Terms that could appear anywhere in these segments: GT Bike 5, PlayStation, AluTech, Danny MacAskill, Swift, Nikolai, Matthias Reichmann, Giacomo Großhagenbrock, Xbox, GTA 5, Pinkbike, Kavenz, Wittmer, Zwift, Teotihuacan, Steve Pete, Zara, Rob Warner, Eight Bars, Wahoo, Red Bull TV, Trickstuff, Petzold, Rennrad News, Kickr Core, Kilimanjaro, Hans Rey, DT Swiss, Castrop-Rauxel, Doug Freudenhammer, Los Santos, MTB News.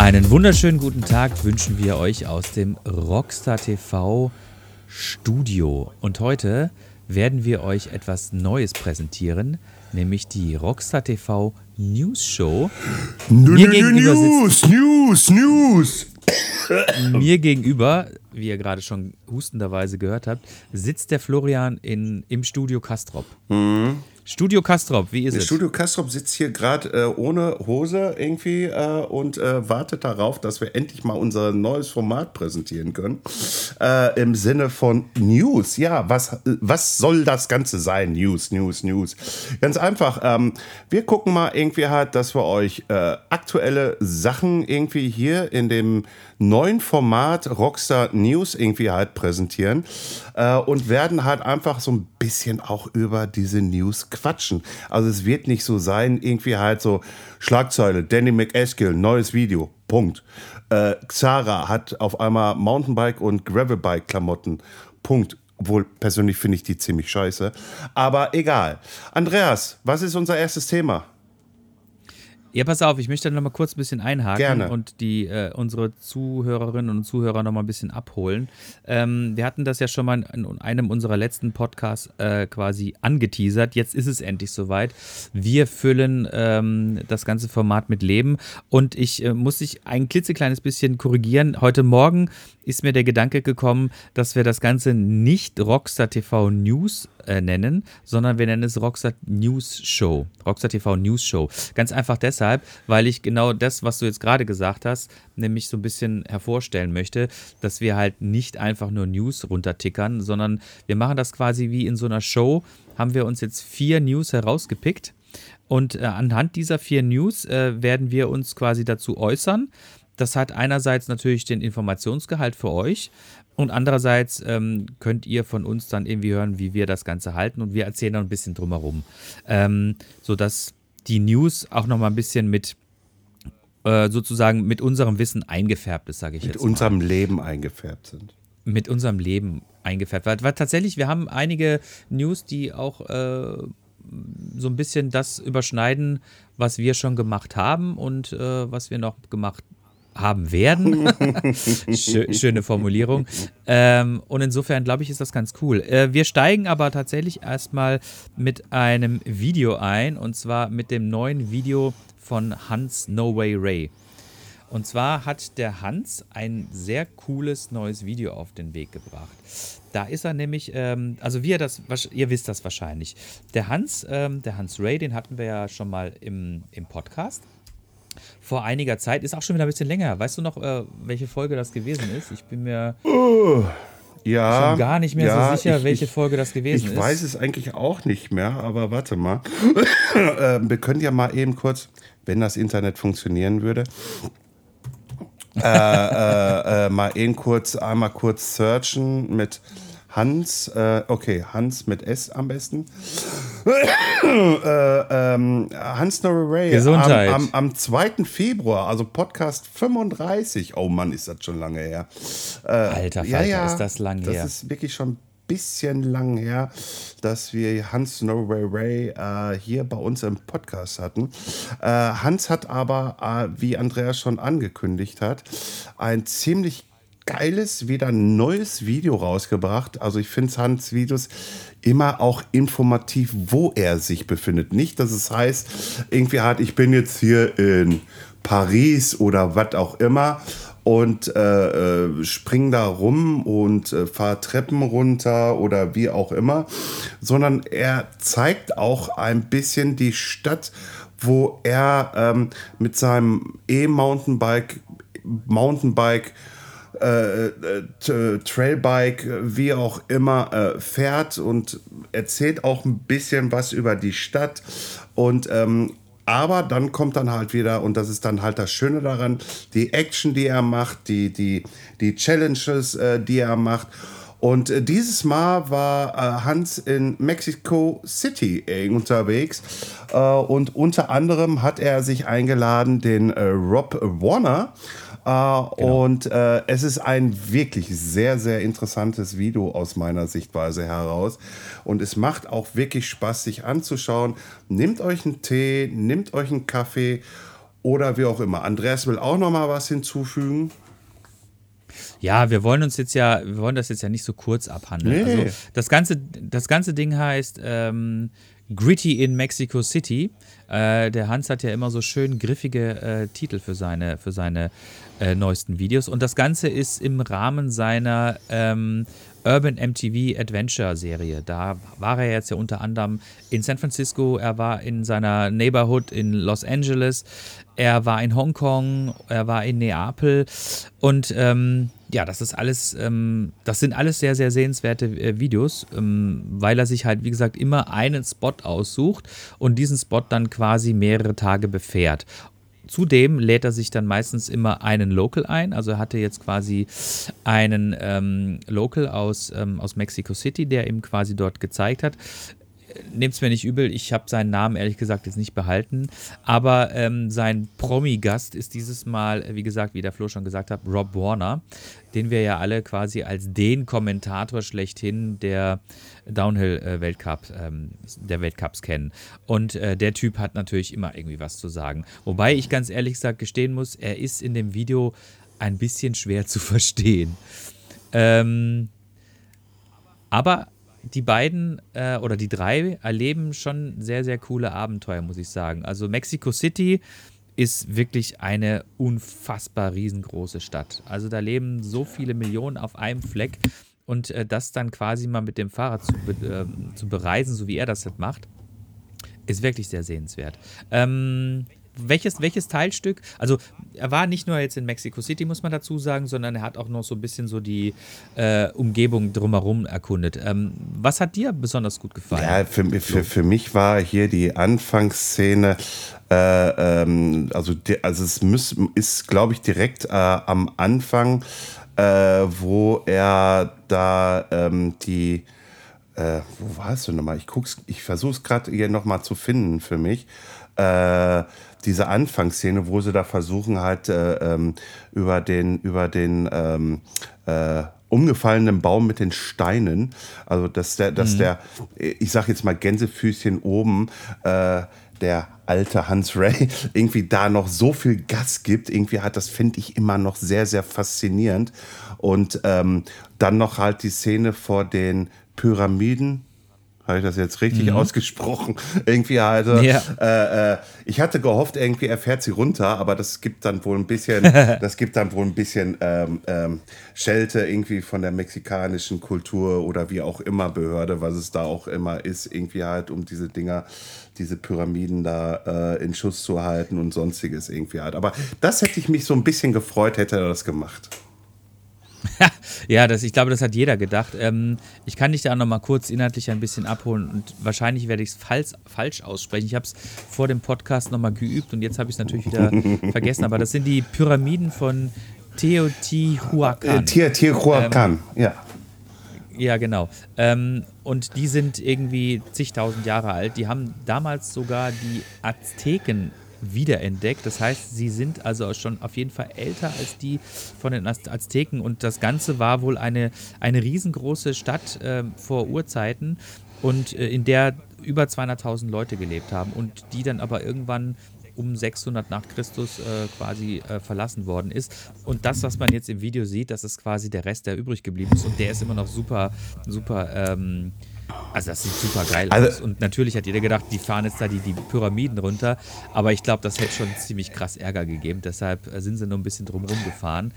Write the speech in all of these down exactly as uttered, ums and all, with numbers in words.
Einen wunderschönen guten Tag wünschen wir euch aus dem Rockstar T V Studio. Und heute werden wir euch etwas Neues präsentieren, nämlich die Rockstar T V News Show. Mir gegenüber sitzt, News, News, News. Mir gegenüber, wie ihr gerade schon hustenderweise gehört habt, sitzt der Florian in, im Studio Kastrop. Mhm. Studio Kastrop, wie ist es? Studio Kastrop sitzt hier gerade äh, ohne Hose irgendwie äh, und äh, wartet darauf, dass wir endlich mal unser neues Format präsentieren können. Äh, Im Sinne von News. Ja, was, was soll das Ganze sein? News, News, News. Ganz einfach. Ähm, wir gucken mal irgendwie halt, dass wir euch äh, aktuelle Sachen irgendwie hier in dem neuen Format Rockstar News irgendwie halt präsentieren äh, und werden halt einfach so ein bisschen auch über diese News quatschen. Also es wird nicht so sein, irgendwie halt so Schlagzeile, Danny MacAskill, neues Video, Punkt. Äh, Zara hat auf einmal Mountainbike und Gravelbike-Klamotten, Punkt. Obwohl, persönlich finde ich die ziemlich scheiße. Aber egal. Andreas, was ist unser erstes Thema? Ja, pass auf, ich möchte noch mal kurz ein bisschen einhaken. Gerne. Und die, äh, unsere Zuhörerinnen und Zuhörer noch mal ein bisschen abholen. Ähm, wir hatten das ja schon mal in einem unserer letzten Podcasts äh, quasi angeteasert. Jetzt ist es endlich soweit. Wir füllen ähm, das ganze Format mit Leben. Und ich äh, muss dich ein klitzekleines bisschen korrigieren. Heute Morgen ist mir der Gedanke gekommen, dass wir das Ganze nicht Rockstar T V News äh, nennen, sondern wir nennen es Rockstar News Show. Rockstar T V News Show. Ganz einfach deshalb, weil ich genau das, was du jetzt gerade gesagt hast, nämlich so ein bisschen hervorstellen möchte, dass wir halt nicht einfach nur News runtertickern, sondern wir machen das quasi wie in so einer Show, haben wir uns jetzt vier News herausgepickt und äh, anhand dieser vier News äh, werden wir uns quasi dazu äußern. Das hat einerseits natürlich den Informationsgehalt für euch und andererseits ähm, könnt ihr von uns dann irgendwie hören, wie wir das Ganze halten und wir erzählen dann ein bisschen drumherum, ähm, sodass die News auch noch mal ein bisschen mit äh, sozusagen mit unserem Wissen eingefärbt ist, sage ich jetzt mal. Mit unserem Leben eingefärbt sind. Mit unserem Leben eingefärbt. Weil, weil tatsächlich, wir haben einige News, die auch äh, so ein bisschen das überschneiden, was wir schon gemacht haben und äh, was wir noch gemacht haben werden. Schöne Formulierung. Ähm, und insofern, glaube ich, ist das ganz cool. Äh, wir steigen aber tatsächlich erstmal mit einem Video ein, und zwar mit dem neuen Video von Hans No Way Rey. Und zwar hat der Hans ein sehr cooles neues Video auf den Weg gebracht. Da ist er nämlich, ähm, also wie er das, ihr wisst das wahrscheinlich. Der Hans, ähm, der Hans Rey, den hatten wir ja schon mal im, im Podcast. Vor einiger Zeit, ist auch schon wieder ein bisschen länger. Weißt du noch, äh, welche Folge das gewesen ist? Ich bin mir oh, ja, schon gar nicht mehr ja, so sicher, ich, welche ich, Folge das gewesen ich ist. Ich weiß es eigentlich auch nicht mehr, aber warte mal. äh, wir können ja mal eben kurz, wenn das Internet funktionieren würde, äh, äh, äh, mal eben kurz, einmal kurz searchen mit Hans, äh, okay, Hans mit S am besten. äh, ähm, Hans No Way Rey am, am, am zweiten Februar, also Podcast fünfunddreißig. Oh Mann, ist das schon lange her. Äh, Alter, Falter, ja, ja, ist das lang das her. Das ist wirklich schon ein bisschen lang her, dass wir Hans No Way Rey äh, hier bei uns im Podcast hatten. Äh, Hans hat aber, äh, wie Andreas schon angekündigt hat, ein ziemlich geiles, wieder ein neues Video rausgebracht. Also ich finde Hans Videos immer auch informativ, wo er sich befindet. Nicht, dass es heißt, irgendwie halt, ich bin jetzt hier in Paris oder was auch immer und äh, spring da rum und äh, fahr Treppen runter oder wie auch immer. Sondern er zeigt auch ein bisschen die Stadt, wo er ähm, mit seinem E-Mountainbike, Mountainbike, Äh, äh, Trailbike, wie auch immer, äh, fährt und erzählt auch ein bisschen was über die Stadt. Und ähm, aber dann kommt dann halt wieder, und das ist dann halt das Schöne daran, die Action, die er macht, die, die, die Challenges, äh, die er macht. Und äh, dieses Mal war äh, Hans in Mexico City äh, unterwegs äh, und unter anderem hat er sich eingeladen, den äh, Rob Warner. Uh, genau. Und äh, es ist ein wirklich sehr, sehr interessantes Video aus meiner Sichtweise heraus. Und es macht auch wirklich Spaß, sich anzuschauen. Nehmt euch einen Tee, nehmt euch einen Kaffee oder wie auch immer. Andreas will auch noch mal was hinzufügen. Ja, wir wollen uns jetzt ja, wir wollen das jetzt ja nicht so kurz abhandeln. Nee. Also das ganze, das ganze Ding heißt ähm, Gritty in Mexico City. Äh, der Hans hat ja immer so schön griffige äh, Titel für seine, für seine äh, neuesten Videos. Und das Ganze ist im Rahmen seiner ähm, Urban M T V Adventure Serie. Da war er jetzt ja unter anderem in San Francisco, er war in seiner Neighborhood in Los Angeles, er war in Hongkong, er war in Neapel und ähm, ja, das ist alles, ähm, das sind alles sehr, sehr sehenswerte äh, Videos, ähm, weil er sich halt, wie gesagt, immer einen Spot aussucht und diesen Spot dann quasi mehrere Tage befährt. Zudem lädt er sich dann meistens immer einen Local ein, also er hatte jetzt quasi einen ähm, Local aus, ähm, aus Mexico City, der ihm quasi dort gezeigt hat. Nehmt's mir nicht übel, ich habe seinen Namen ehrlich gesagt jetzt nicht behalten, aber ähm, sein Promi-Gast ist dieses Mal, wie gesagt, wie der Flo schon gesagt hat, Rob Warner, den wir ja alle quasi als den Kommentator schlechthin der Downhill-Weltcup, ähm, der Weltcups kennen. Und äh, der Typ hat natürlich immer irgendwie was zu sagen. Wobei ich ganz ehrlich gesagt gestehen muss, er ist in dem Video ein bisschen schwer zu verstehen. Ähm, aber die beiden äh, oder die drei erleben schon sehr, sehr coole Abenteuer, muss ich sagen. Also Mexico City ist wirklich eine unfassbar riesengroße Stadt. Also da leben so viele Millionen auf einem Fleck und äh, das dann quasi mal mit dem Fahrrad zu, äh, zu bereisen, so wie er das halt macht, ist wirklich sehr sehenswert. Ähm... Welches, welches Teilstück, also er war nicht nur jetzt in Mexico City, muss man dazu sagen, sondern er hat auch noch so ein bisschen so die äh, Umgebung drumherum erkundet. Ähm, was hat dir besonders gut gefallen? Ja, für, für, für mich war hier die Anfangsszene, äh, ähm, also, also es müß, ist, glaube ich, direkt äh, am Anfang, äh, wo er da ähm, die, äh, wo warst du nochmal? Ich guck's, ich versuche es gerade hier nochmal zu finden für mich. Äh, diese Anfangsszene, wo sie da versuchen halt äh, ähm, über den, über den ähm, äh, umgefallenen Baum mit den Steinen, also dass der, dass mhm. der, ich sag jetzt mal Gänsefüßchen oben, äh, der alte Hans Rey irgendwie da noch so viel Gas gibt, irgendwie hat das, finde ich, immer noch sehr, sehr faszinierend. Und ähm, dann noch halt die Szene vor den Pyramiden. Habe ich das jetzt richtig mhm. ausgesprochen? Irgendwie halt. Ja. Äh, äh, ich hatte gehofft, irgendwie er fährt sie runter, aber das gibt dann wohl ein bisschen, das gibt dann wohl ein bisschen ähm, ähm, Schelte irgendwie von der mexikanischen Kultur oder wie auch immer Behörde, was es da auch immer ist, irgendwie halt, um diese Dinger, diese Pyramiden da äh, in Schuss zu halten und sonstiges irgendwie halt. Aber das hätte ich mich so ein bisschen gefreut, hätte er das gemacht. Ja, das, ich glaube, das hat jeder gedacht. Ähm, ich kann dich da auch noch mal kurz inhaltlich ein bisschen abholen und wahrscheinlich werde ich es falsch, falsch aussprechen. Ich habe es vor dem Podcast noch mal geübt und jetzt habe ich es natürlich wieder vergessen. Aber das sind die Pyramiden von Teotihuacan. Äh, Teotihuacan, ähm, ja. Ja, genau. Ähm, und die sind irgendwie zigtausend Jahre alt. Die haben damals sogar die Azteken wiederentdeckt. Das heißt, sie sind also schon auf jeden Fall älter als die von den Azteken und das Ganze war wohl eine, eine riesengroße Stadt äh, vor Urzeiten und äh, in der über zweihunderttausend Leute gelebt haben und die dann aber irgendwann um sechshundert nach Christus äh, quasi äh, verlassen worden ist. Und das, was man jetzt im Video sieht, das ist quasi der Rest, der übrig geblieben ist und der ist immer noch super, super ähm, also das sieht super geil aus. Also, und natürlich hat jeder gedacht, die fahren jetzt da die, die Pyramiden runter. Aber ich glaube, das hätte schon ziemlich krass Ärger gegeben. Deshalb sind sie nur ein bisschen drumherum gefahren.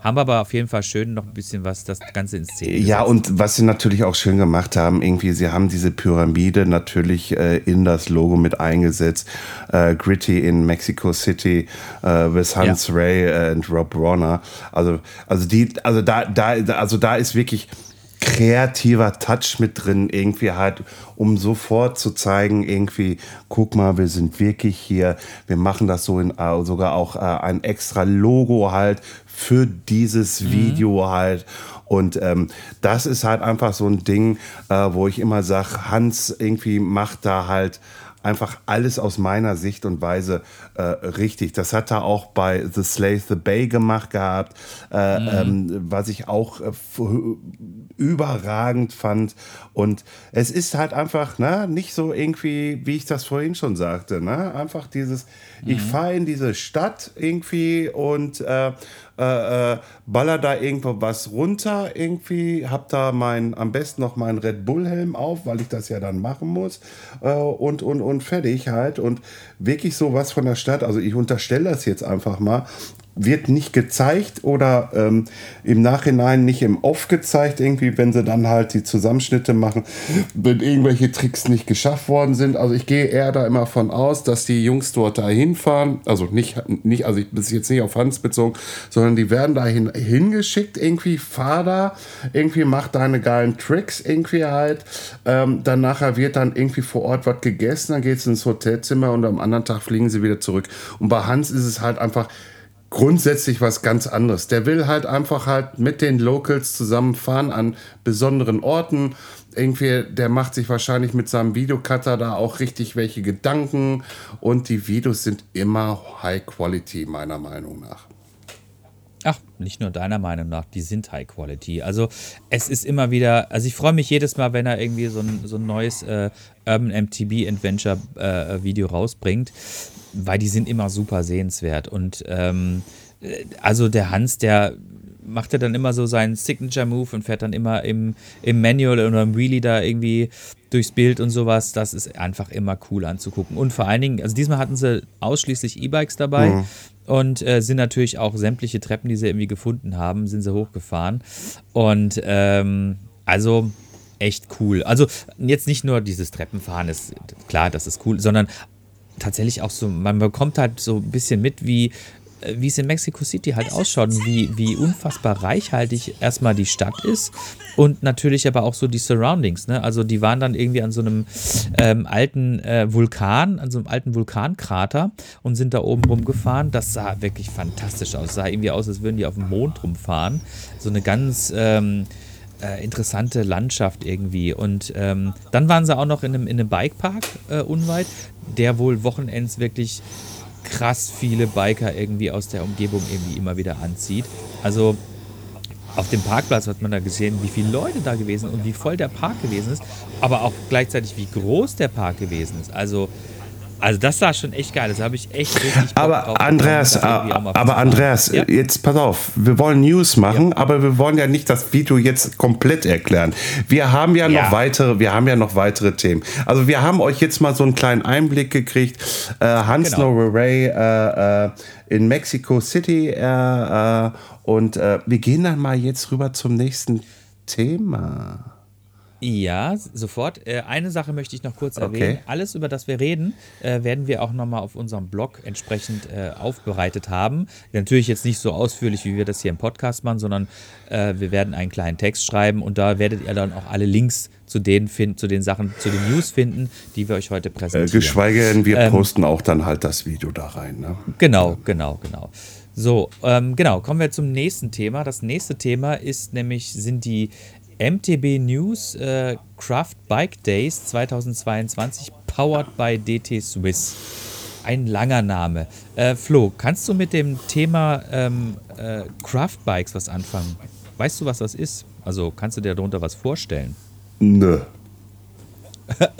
Haben wir aber auf jeden Fall schön noch ein bisschen was, das Ganze in Szene gesetzt. Ja, und was sie natürlich auch schön gemacht haben, irgendwie, sie haben diese Pyramide natürlich äh, in das Logo mit eingesetzt. Äh, Gritty in Mexico City äh, with Hans ja. Rey und Rob Warner. Also, also, die, also, da, da, also da ist wirklich kreativer Touch mit drin, irgendwie halt, um sofort zu zeigen, irgendwie, guck mal, wir sind wirklich hier, wir machen das so in, sogar auch äh, ein extra Logo halt für dieses mhm. Video halt. Und ähm, das ist halt einfach so ein Ding, äh, wo ich immer sage, Hans irgendwie macht da halt einfach alles aus meiner Sicht und Weise äh, richtig. Das hat er auch bei The Slave the Bay gemacht gehabt, äh, mhm. ähm, was ich auch äh, überragend fand. Und es ist halt einfach, ne, nicht so irgendwie, wie ich das vorhin schon sagte, ne? Einfach dieses, mhm. ich fahre in diese Stadt irgendwie und äh, äh, äh, baller da irgendwo was runter irgendwie, hab da mein, am besten noch meinen Red Bull Helm auf, weil ich das ja dann machen muss äh, und, und, und fertig halt. Und wirklich so was von der Stadt, also ich unterstelle das jetzt einfach mal, wird nicht gezeigt oder ähm, im Nachhinein nicht im Off gezeigt irgendwie, wenn sie dann halt die Zusammenschnitte machen, wenn irgendwelche Tricks nicht geschafft worden sind. Also ich gehe eher da immer von aus, dass die Jungs dort da hinfahren, also nicht, nicht, also ich bin jetzt nicht auf Hans bezogen, sondern die werden da hin, hingeschickt irgendwie, fahr da, irgendwie mach deine geilen Tricks irgendwie halt, ähm, dann nachher wird dann irgendwie vor Ort was gegessen, dann geht's ins Hotelzimmer und am anderen Tag fliegen sie wieder zurück. Und bei Hans ist es halt einfach grundsätzlich was ganz anderes. Der will halt einfach halt mit den Locals zusammenfahren an besonderen Orten. Irgendwie, der macht sich wahrscheinlich mit seinem Videocutter da auch richtig welche Gedanken. Und die Videos sind immer High Quality, meiner Meinung nach. Ach, nicht nur deiner Meinung nach, die sind High Quality. Also es ist immer wieder, also ich freue mich jedes Mal, wenn er irgendwie so ein, so ein neues äh, Urban M T B Adventure äh, Video rausbringt, weil die sind immer super sehenswert. Und ähm, also der Hans, der macht ja dann immer so seinen Signature-Move und fährt dann immer im, im Manual oder im Wheelie da irgendwie durchs Bild und sowas. Das ist einfach immer cool anzugucken. Und vor allen Dingen, also diesmal hatten sie ausschließlich E-Bikes dabei. Mhm. Und äh, sind natürlich auch sämtliche Treppen, die sie irgendwie gefunden haben, sind sie hochgefahren. Und ähm, also echt cool. Also jetzt nicht nur dieses Treppenfahren, ist klar, das ist cool, sondern tatsächlich auch so, man bekommt halt so ein bisschen mit, wie wie es in Mexico City halt ausschaut und wie, wie unfassbar reichhaltig erstmal die Stadt ist und natürlich aber auch so die Surroundings, ne? Also die waren dann irgendwie an so einem ähm, alten äh, Vulkan, an so einem alten Vulkankrater und sind da oben rumgefahren. Das sah wirklich fantastisch aus. Sah irgendwie aus, als würden die auf dem Mond rumfahren. So eine ganz ähm, äh, interessante Landschaft irgendwie. Und ähm, dann waren sie auch noch in einem, in einem Bikepark äh, unweit, der wohl wochenends wirklich krass viele Biker irgendwie aus der Umgebung irgendwie immer wieder anzieht. Also auf dem Parkplatz hat man da gesehen, wie viele Leute da gewesen sind und wie voll der Park gewesen ist, aber auch gleichzeitig, wie groß der Park gewesen ist. Also, also das sah schon echt geil. Das habe ich echt richtig Bock drauf. Andreas, aber Andreas, ja? Jetzt pass auf, wir wollen News machen, ja. Aber wir wollen ja nicht das Video jetzt komplett erklären. Wir haben ja, ja. noch weitere, wir haben ja noch weitere Themen. Also wir haben euch jetzt mal so einen kleinen Einblick gekriegt. Äh, Hans genau. Rey äh, äh, in Mexico City äh, äh, und äh, wir gehen dann mal jetzt rüber zum nächsten Thema. Ja, sofort. Eine Sache möchte ich noch kurz erwähnen. Okay. Alles, über das wir reden, werden wir auch nochmal auf unserem Blog entsprechend aufbereitet haben. Natürlich jetzt nicht so ausführlich, wie wir das hier im Podcast machen, sondern wir werden einen kleinen Text schreiben und da werdet ihr dann auch alle Links zu den, finden, zu den Sachen, zu den News finden, die wir euch heute präsentieren. Äh, geschweige denn, wir ähm, posten auch dann halt das Video da rein. Ne? Genau, genau, genau. So, ähm, genau, kommen wir zum nächsten Thema. Das nächste Thema ist nämlich, sind die M T B News äh, Craft Bike Days zweitausendzweiundzwanzig powered by D T Swiss. Ein langer Name. Äh, Flo, kannst du mit dem Thema ähm, äh, Craft Bikes was anfangen? Weißt du, was das ist? Also kannst du dir darunter was vorstellen? Nö.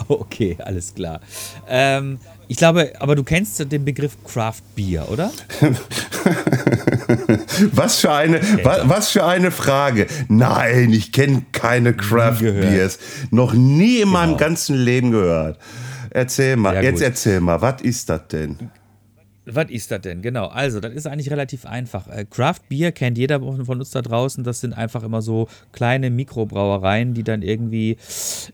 Okay, alles klar. Ähm, ich glaube, aber du kennst den Begriff Craft Beer, oder? Was für eine, was, was für eine Frage. Nein, ich kenne keine Craft Beers. Noch nie in meinem genau. ganzen Leben gehört. Erzähl mal, ja, jetzt erzähl mal, was ist das denn? Was ist das denn? Genau, also das ist eigentlich relativ einfach. Äh, Craft Beer kennt jeder von uns da draußen. Das sind einfach immer so kleine Mikrobrauereien, die dann irgendwie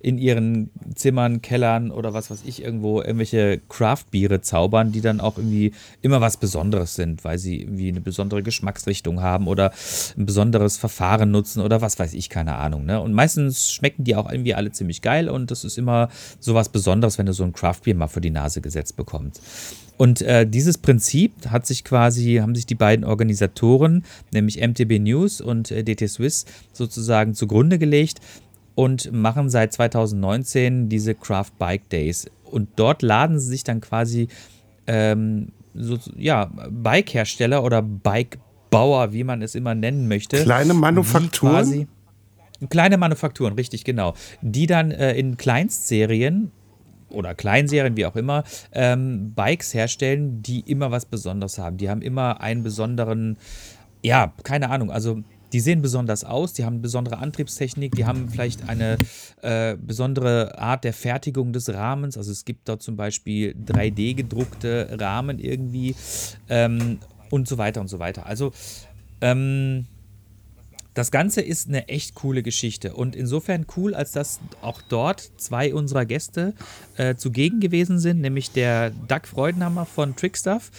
in ihren Zimmern, Kellern oder was weiß ich irgendwo irgendwelche Craft Biere zaubern, die dann auch irgendwie immer was Besonderes sind, weil sie irgendwie eine besondere Geschmacksrichtung haben oder ein besonderes Verfahren nutzen oder was weiß ich, keine Ahnung. Ne? Und meistens schmecken die auch irgendwie alle ziemlich geil und das ist immer so was Besonderes, wenn du so ein Craft Beer mal für die Nase gesetzt bekommst. Und äh, dieses Prinzip hat sich quasi, haben sich die beiden Organisatoren, nämlich M T B News und äh, D T Swiss, sozusagen zugrunde gelegt, und machen seit zweitausendneunzehn diese Craft Bike Days. Und dort laden sie sich dann quasi ähm, so, ja, Bike-Hersteller oder Bike-Bauer, wie man es immer nennen möchte. Kleine Manufakturen? Kleine Manufakturen, richtig, genau. Die dann äh, in Kleinstserien oder Kleinserien, wie auch immer, ähm, Bikes herstellen, die immer was Besonderes haben. Die haben immer einen besonderen, ja, keine Ahnung, also die sehen besonders aus, die haben eine besondere Antriebstechnik, die haben vielleicht eine äh, besondere Art der Fertigung des Rahmens. Also es gibt dort zum Beispiel drei D gedruckte Rahmen irgendwie ähm, und so weiter und so weiter. Also ähm, das Ganze ist eine echt coole Geschichte und insofern cool, als dass auch dort zwei unserer Gäste äh, zugegen gewesen sind, nämlich der Doug Freudenhammer von Trickstuff.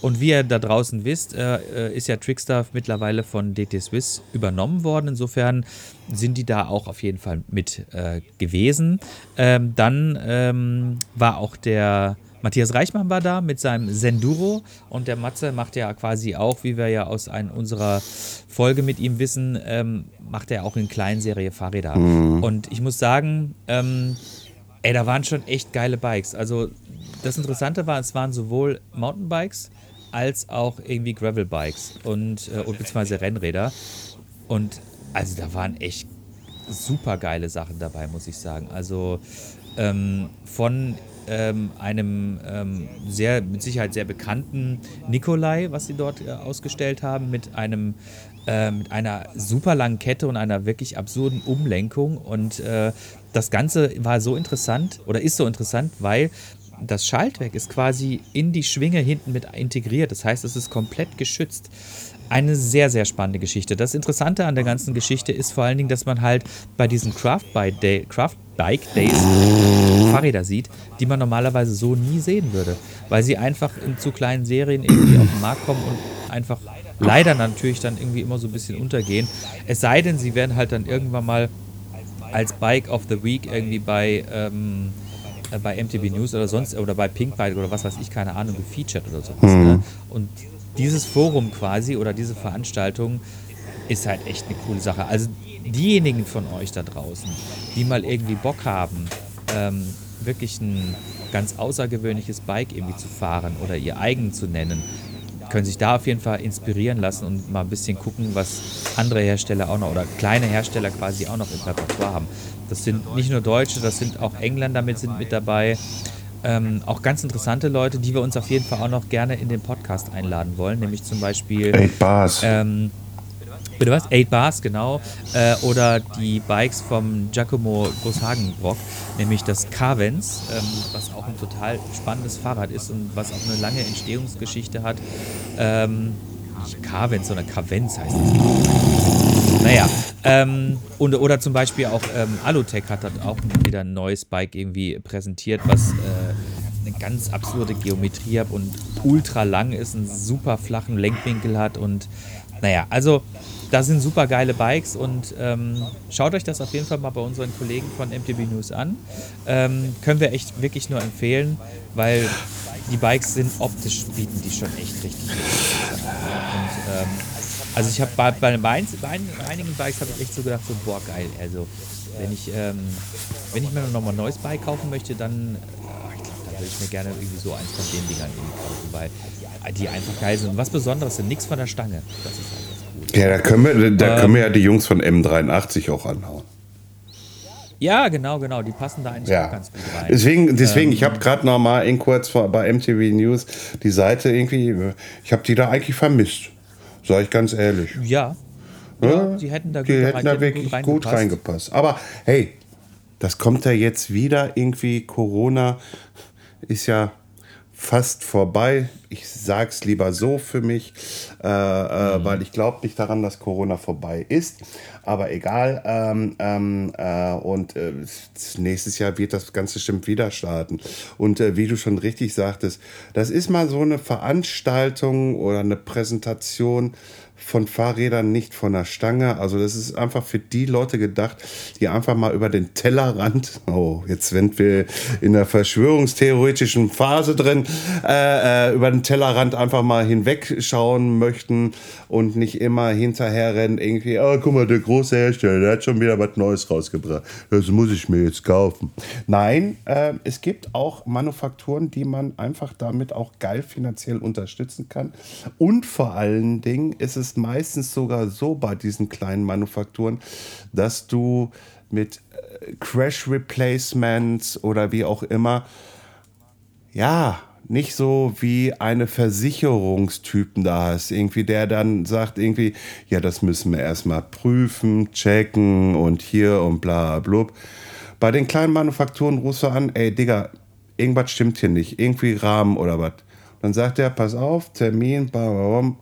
Und wie ihr da draußen wisst, äh, ist ja Trickstuff mittlerweile von D T Swiss übernommen worden. Insofern sind die da auch auf jeden Fall mit äh, gewesen. Ähm, dann ähm, war auch der Matthias Reichmann war da mit seinem Senduro. Und der Matze macht ja quasi auch, wie wir ja aus einer unserer Folge mit ihm wissen, ähm, macht er auch in Kleinserie Fahrräder. Mhm. Und ich muss sagen, ähm, ey, da waren schon echt geile Bikes. Also das Interessante war, es waren sowohl Mountainbikes als auch irgendwie Gravelbikes und, äh, und beziehungsweise Rennräder. Und also da waren echt super geile Sachen dabei, muss ich sagen. Also ähm, von ähm, einem ähm, sehr, mit Sicherheit sehr bekannten Nikolai, was sie dort äh, ausgestellt haben, mit einem äh, mit einer super langen Kette und einer wirklich absurden Umlenkung. Und äh, das Ganze war so interessant oder ist so interessant, weil das Schaltwerk ist quasi in die Schwinge hinten mit integriert. Das heißt, es ist komplett geschützt. Eine sehr, sehr spannende Geschichte. Das Interessante an der ganzen Geschichte ist vor allen Dingen, dass man halt bei diesen Craft-Bike-Days Fahrräder sieht, die man normalerweise so nie sehen würde, weil sie einfach in zu kleinen Serien irgendwie auf den Markt kommen und einfach leider natürlich dann irgendwie immer so ein bisschen untergehen. Es sei denn, sie werden halt dann irgendwann mal als Bike of the Week irgendwie bei... Ähm, bei M T B News oder sonst, oder bei Pinkbike oder was weiß ich, keine Ahnung, gefeatured oder sowas. Mhm. Ne? Und dieses Forum quasi oder diese Veranstaltung ist halt echt eine coole Sache. Also diejenigen von euch da draußen, die mal irgendwie Bock haben, ähm, wirklich ein ganz außergewöhnliches Bike irgendwie zu fahren oder ihr eigen zu nennen, können sich da auf jeden Fall inspirieren lassen und mal ein bisschen gucken, was andere Hersteller auch noch oder kleine Hersteller quasi auch noch im Repertoire haben. Das sind nicht nur Deutsche, das sind auch Engländer mit, sind mit dabei. Ähm, auch ganz interessante Leute, die wir uns auf jeden Fall auch noch gerne in den Podcast einladen wollen, nämlich zum Beispiel Eight Bars. Ähm, bitte was? Eight Bars, genau. Äh, oder die Bikes vom Giacomo Großhagenbrock, nämlich das Kavenz, ähm, was auch ein total spannendes Fahrrad ist und was auch eine lange Entstehungsgeschichte hat. Ähm, nicht Kavenz, sondern Kavenz heißt es. Naja, ähm, und, oder zum Beispiel auch ähm, AluTech hat dann auch wieder ein neues Bike irgendwie präsentiert, was äh, eine ganz absurde Geometrie hat und ultra lang ist, einen super flachen Lenkwinkel hat und naja, also da sind super geile Bikes und ähm, schaut euch das auf jeden Fall mal bei unseren Kollegen von M T B News an. Ähm, können wir echt wirklich nur empfehlen, weil die Bikes sind optisch, bieten die schon echt richtig. Und ähm, also ich habe bei, bei, bei einigen Bikes habe ich echt so gedacht, so boah geil, also wenn ich ähm, wenn ich mir nochmal ein neues Bike kaufen möchte, dann, äh, ich glaub, dann würde ich mir gerne irgendwie so eins von den Dingern kaufen, weil die einfach geil sind und was Besonderes sind, nichts von der Stange, das ist halt ganz gut. Ja, da können wir, da ähm, können wir ja die Jungs von M dreiundachtzig auch anhauen. Ja, genau, genau, die passen da eigentlich ja. auch ganz gut rein. Deswegen, deswegen ähm, ich habe gerade nochmal in kurz vor, bei M T V News die Seite irgendwie, ich habe die da eigentlich vermisst. Sag ich ganz ehrlich. Ja. ja, ja die hätten da, die gut, hätten da wirklich gut reingepasst. gut reingepasst. Aber hey, das kommt ja jetzt wieder irgendwie. Corona ist ja fast vorbei. Ich sag's lieber so für mich, äh, mhm. weil ich glaube nicht daran, dass Corona vorbei ist. Aber egal. Ähm, ähm, äh, und äh, nächstes Jahr wird das Ganze bestimmt wieder starten. Und äh, wie du schon richtig sagtest, das ist mal so eine Veranstaltung oder eine Präsentation, von Fahrrädern, nicht von der Stange. Also das ist einfach für die Leute gedacht, die einfach mal über den Tellerrand, oh, jetzt sind wir in der verschwörungstheoretischen Phase drin, äh, äh, über den Tellerrand einfach mal hinwegschauen möchten und nicht immer hinterherrennen, irgendwie, oh, guck mal, der große Hersteller, der hat schon wieder was Neues rausgebracht. Das muss ich mir jetzt kaufen. Nein, äh, es gibt auch Manufakturen, die man einfach damit auch geil finanziell unterstützen kann. Und vor allen Dingen ist es meistens sogar so bei diesen kleinen Manufakturen, dass du mit Crash Replacements oder wie auch immer, ja, nicht so wie eine Versicherungstypen da hast, irgendwie der dann sagt irgendwie, ja, das müssen wir erstmal prüfen, checken und hier und bla blub. Bei den kleinen Manufakturen rufst du an, ey Digga, irgendwas stimmt hier nicht, irgendwie Rahmen oder was. Dann sagt er, pass auf, Termin,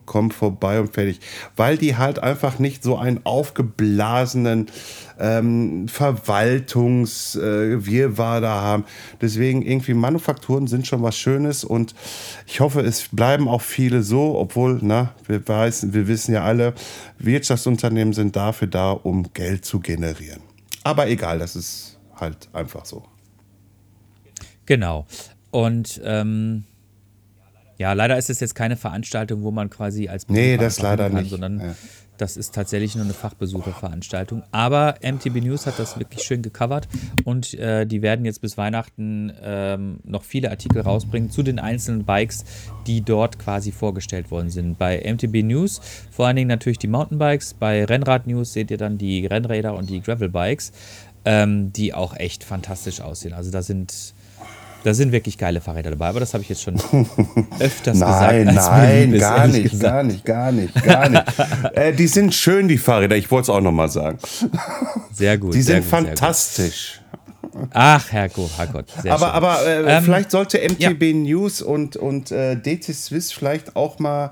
komm vorbei und fertig. Weil die halt einfach nicht so einen aufgeblasenen ähm, Verwaltungswirrwarr äh, da haben. Deswegen irgendwie Manufakturen sind schon was Schönes und ich hoffe, es bleiben auch viele so, obwohl, na, wir, weiß, wir wissen ja alle, Wirtschaftsunternehmen sind dafür da, um Geld zu generieren. Aber egal, das ist halt einfach so. Genau. Und ähm ja, leider ist es jetzt keine Veranstaltung, wo man quasi als Besucher nee, das leider kann, nicht. Sondern ja. Das ist tatsächlich nur eine Fachbesucherveranstaltung. Aber M T B News hat das wirklich schön gecovert und äh, die werden jetzt bis Weihnachten ähm, noch viele Artikel rausbringen zu den einzelnen Bikes, die dort quasi vorgestellt worden sind. Bei M T B News vor allen Dingen natürlich die Mountainbikes, bei Rennrad News seht ihr dann die Rennräder und die Gravelbikes, ähm, die auch echt fantastisch aussehen. Also da sind... Da sind wirklich geile Fahrräder dabei, aber das habe ich jetzt schon öfters nein, gesagt. Nein, nein, gar nicht, gesagt. gar nicht, gar nicht, gar nicht. äh, die sind schön, die Fahrräder, ich wollte es auch nochmal sagen. Sehr gut. Die sehr sind gut, fantastisch. Ach, Herr Gott, Herr Gott. Sehr aber schön. aber äh, ähm, vielleicht sollte M T B ja. News und, und äh, D T Swiss vielleicht auch mal,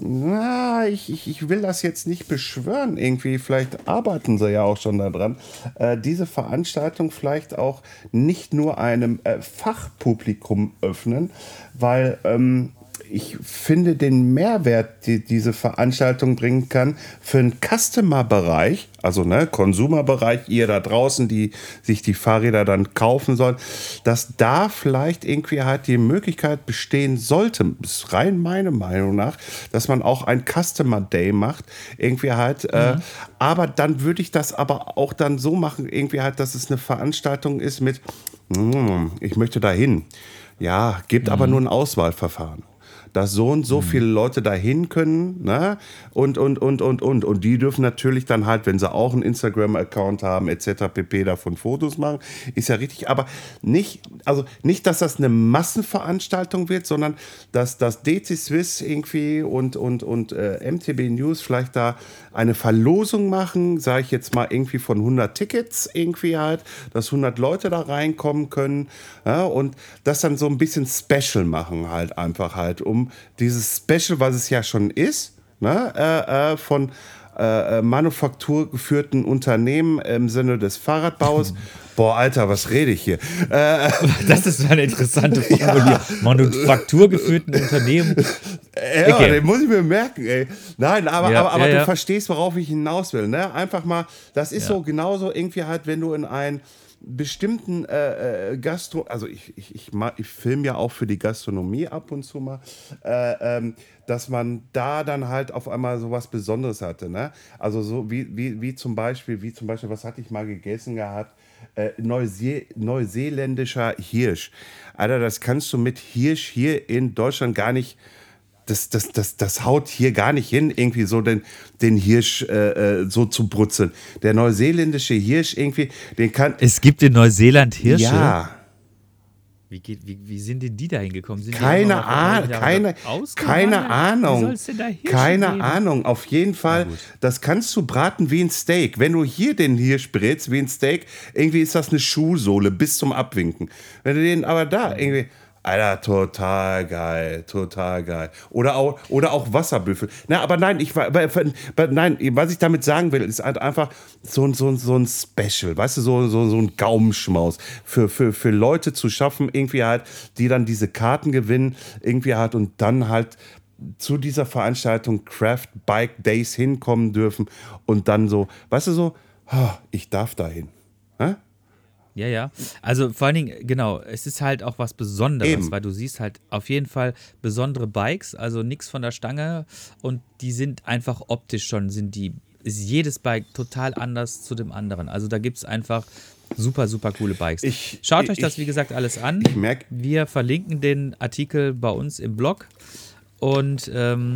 na, ich, ich, ich will das jetzt nicht beschwören irgendwie, vielleicht arbeiten sie ja auch schon daran, äh, diese Veranstaltung vielleicht auch nicht nur einem äh, Fachpublikum öffnen, weil ähm, ich finde den Mehrwert, die diese Veranstaltung bringen kann, für den Customer-Bereich, also ne, Consumer-Bereich, ihr da draußen, die sich die Fahrräder dann kaufen sollen, dass da vielleicht irgendwie halt die Möglichkeit bestehen sollte, ist rein meine Meinung nach, dass man auch ein Customer Day macht, irgendwie halt, mhm. äh, aber dann würde ich das aber auch dann so machen, irgendwie halt, dass es eine Veranstaltung ist mit, mm, ich möchte da hin, ja, gibt mhm. aber nur ein Auswahlverfahren. Dass so und so viele Leute dahin können, ne? und, und, und, und, und. Und die dürfen natürlich dann halt, wenn sie auch einen Instagram-Account haben, et cetera pp. Davon Fotos machen, ist ja richtig. Aber nicht, also nicht, dass das eine Massenveranstaltung wird, sondern dass das D T Swiss irgendwie und, und, und äh, M T B News vielleicht da eine Verlosung machen, sage ich jetzt mal irgendwie von hundert Tickets irgendwie halt, dass hundert Leute da reinkommen können, ja? Und das dann so ein bisschen special machen halt einfach halt, um dieses Special, was es ja schon ist, ne, äh, äh, von äh, manufakturgeführten Unternehmen im Sinne des Fahrradbaus. Boah, Alter, was rede ich hier? Äh, das ist eine interessante Formulierung. Ja. Manufakturgeführten Unternehmen. Ja, okay. Den muss ich mir merken, ey. Nein, aber, ja, aber, aber ja, ja. Du verstehst, worauf ich hinaus will. Ne? Einfach mal, das ist ja. so genauso irgendwie halt, wenn du in ein bestimmten äh, äh, Gastro... Also ich, ich, ich, ich filme ja auch für die Gastronomie ab und zu mal, äh, ähm, dass man da dann halt auf einmal so was Besonderes hatte. Ne? Also so wie, wie, wie, zum Beispiel, wie zum Beispiel, was hatte ich mal gegessen gehabt? Äh, Neuse- neuseeländischer Hirsch. Alter, das kannst du mit Hirsch hier in Deutschland gar nicht... Das, das, das, das haut hier gar nicht hin, irgendwie so den, den Hirsch äh, so zu brutzeln. Der neuseeländische Hirsch irgendwie, den kann... Es gibt in Neuseeland Hirsche? Ja. Wie, geht, wie, wie sind denn die da hingekommen? Sind keine die Ahnung, keine, keine Ahnung. Wie soll's denn da Hirsch keine geben? Ahnung, auf jeden Fall, das kannst du braten wie ein Steak. Wenn du hier den Hirsch brätst wie ein Steak, irgendwie ist das eine Schuhsohle bis zum Abwinken. Wenn du den aber da irgendwie... Alter, total geil, total geil. Oder auch, oder auch Wasserbüffel. Na, aber nein, ich, aber, aber nein, was ich damit sagen will, ist halt einfach so, so, so ein Special, weißt du, so, so, so ein Gaumenschmaus für, für, für Leute zu schaffen, irgendwie halt, die dann diese Karten gewinnen, irgendwie halt und dann halt zu dieser Veranstaltung Craft Bike Days hinkommen dürfen und dann so, weißt du so, oh, ich darf da hin. Hä? Ja, ja. Also vor allen Dingen, genau, es ist halt auch was Besonderes, eben, weil du siehst halt auf jeden Fall besondere Bikes, also nichts von der Stange, und die sind einfach optisch schon, sind die, ist jedes Bike total anders zu dem anderen. Also da gibt es einfach super, super coole Bikes. Ich, Schaut ich, euch das, wie gesagt, alles an. Ich merk, wir verlinken den Artikel bei uns im Blog und ähm,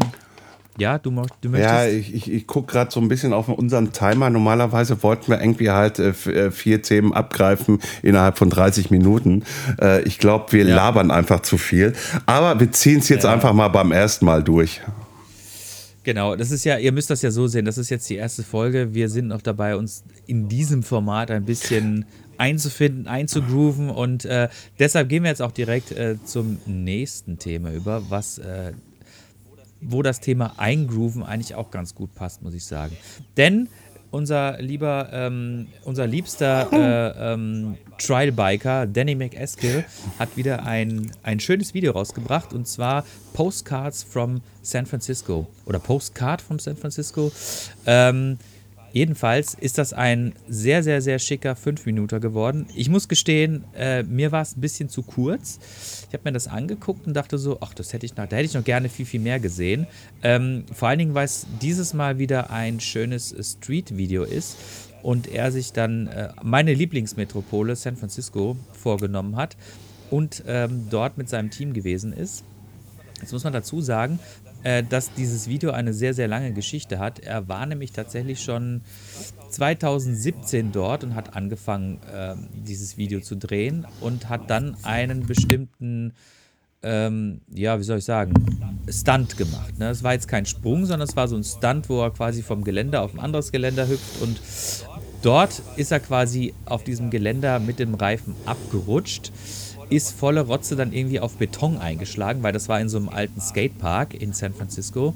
ja, du, du möchtest... Ja, ich, ich, ich gucke gerade so ein bisschen auf unseren Timer. Normalerweise wollten wir irgendwie halt äh, vier Themen abgreifen innerhalb von dreißig Minuten. Äh, ich glaube, wir ja. labern einfach zu viel. Aber wir ziehen es jetzt ja. einfach mal beim ersten Mal durch. Genau, das ist ja, ihr müsst das ja so sehen, das ist jetzt die erste Folge. Wir sind noch dabei, uns in diesem Format ein bisschen einzufinden, einzugrooven, und äh, deshalb gehen wir jetzt auch direkt äh, zum nächsten Thema über, was... Äh, wo das Thema Eingrooven eigentlich auch ganz gut passt, muss ich sagen. Denn unser lieber, ähm, unser liebster äh, ähm, Trialbiker Danny MacAskill hat wieder ein, ein schönes Video rausgebracht, und zwar Postcards from San Francisco oder Postcard from San Francisco. Ähm, jedenfalls ist das ein sehr, sehr, sehr schicker fünf Minuter geworden. Ich muss gestehen, äh, mir war es ein bisschen zu kurz. Ich habe mir das angeguckt und dachte so, ach, das hätte ich noch, da hätte ich noch gerne viel, viel mehr gesehen. Ähm, vor allen Dingen, weil es dieses Mal wieder ein schönes Street-Video ist und er sich dann äh, meine Lieblingsmetropole San Francisco vorgenommen hat und ähm, dort mit seinem Team gewesen ist. Jetzt muss man dazu sagen, äh, dass dieses Video eine sehr, sehr lange Geschichte hat. Er war nämlich tatsächlich schon zwanzig siebzehn dort und hat angefangen, äh, dieses Video zu drehen, und hat dann einen bestimmten, ähm, ja, wie soll ich sagen, Stunt gemacht. Ne? Es war jetzt kein Sprung, sondern es war so ein Stunt, wo er quasi vom Geländer auf ein anderes Geländer hüpft, und dort ist er quasi auf diesem Geländer mit dem Reifen abgerutscht, ist volle Rotze dann irgendwie auf Beton eingeschlagen, weil das war in so einem alten Skatepark in San Francisco.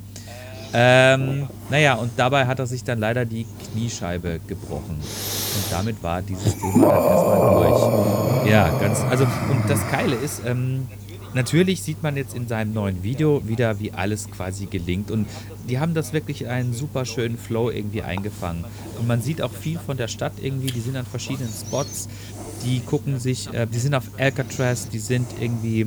Ähm, naja, und dabei hat er sich dann leider die Kniescheibe gebrochen. Und damit war dieses Thema dann erstmal durch. Ja, ganz, also, und das Geile ist, ähm, natürlich sieht man jetzt in seinem neuen Video wieder, wie alles quasi gelingt. Und die haben das wirklich einen super schönen Flow irgendwie eingefangen. Und man sieht auch viel von der Stadt irgendwie, die sind an verschiedenen Spots, die gucken sich, äh, die sind auf Alcatraz, die sind irgendwie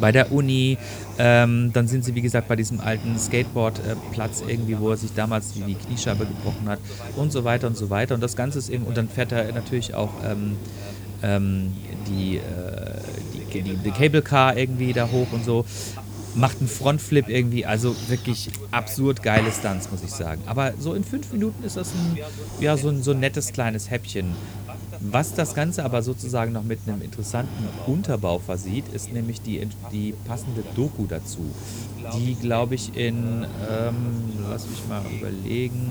bei der Uni, ähm, dann sind sie, wie gesagt, bei diesem alten Skateboardplatz äh, irgendwie, wo er sich damals die, die Kniescheibe gebrochen hat, und so weiter und so weiter. Und das Ganze ist eben, und dann fährt er natürlich auch ähm, ähm, die, äh, die, die, die Cable Car irgendwie da hoch und so, macht einen Frontflip irgendwie, also wirklich absurd geile Stunts, muss ich sagen. Aber so in fünf Minuten ist das ein, ja, so ein, so ein nettes kleines Häppchen. Was das Ganze aber sozusagen noch mit einem interessanten Unterbau versieht, ist nämlich die, die passende Doku dazu, die, glaube ich, in, ähm, lass mich mal überlegen,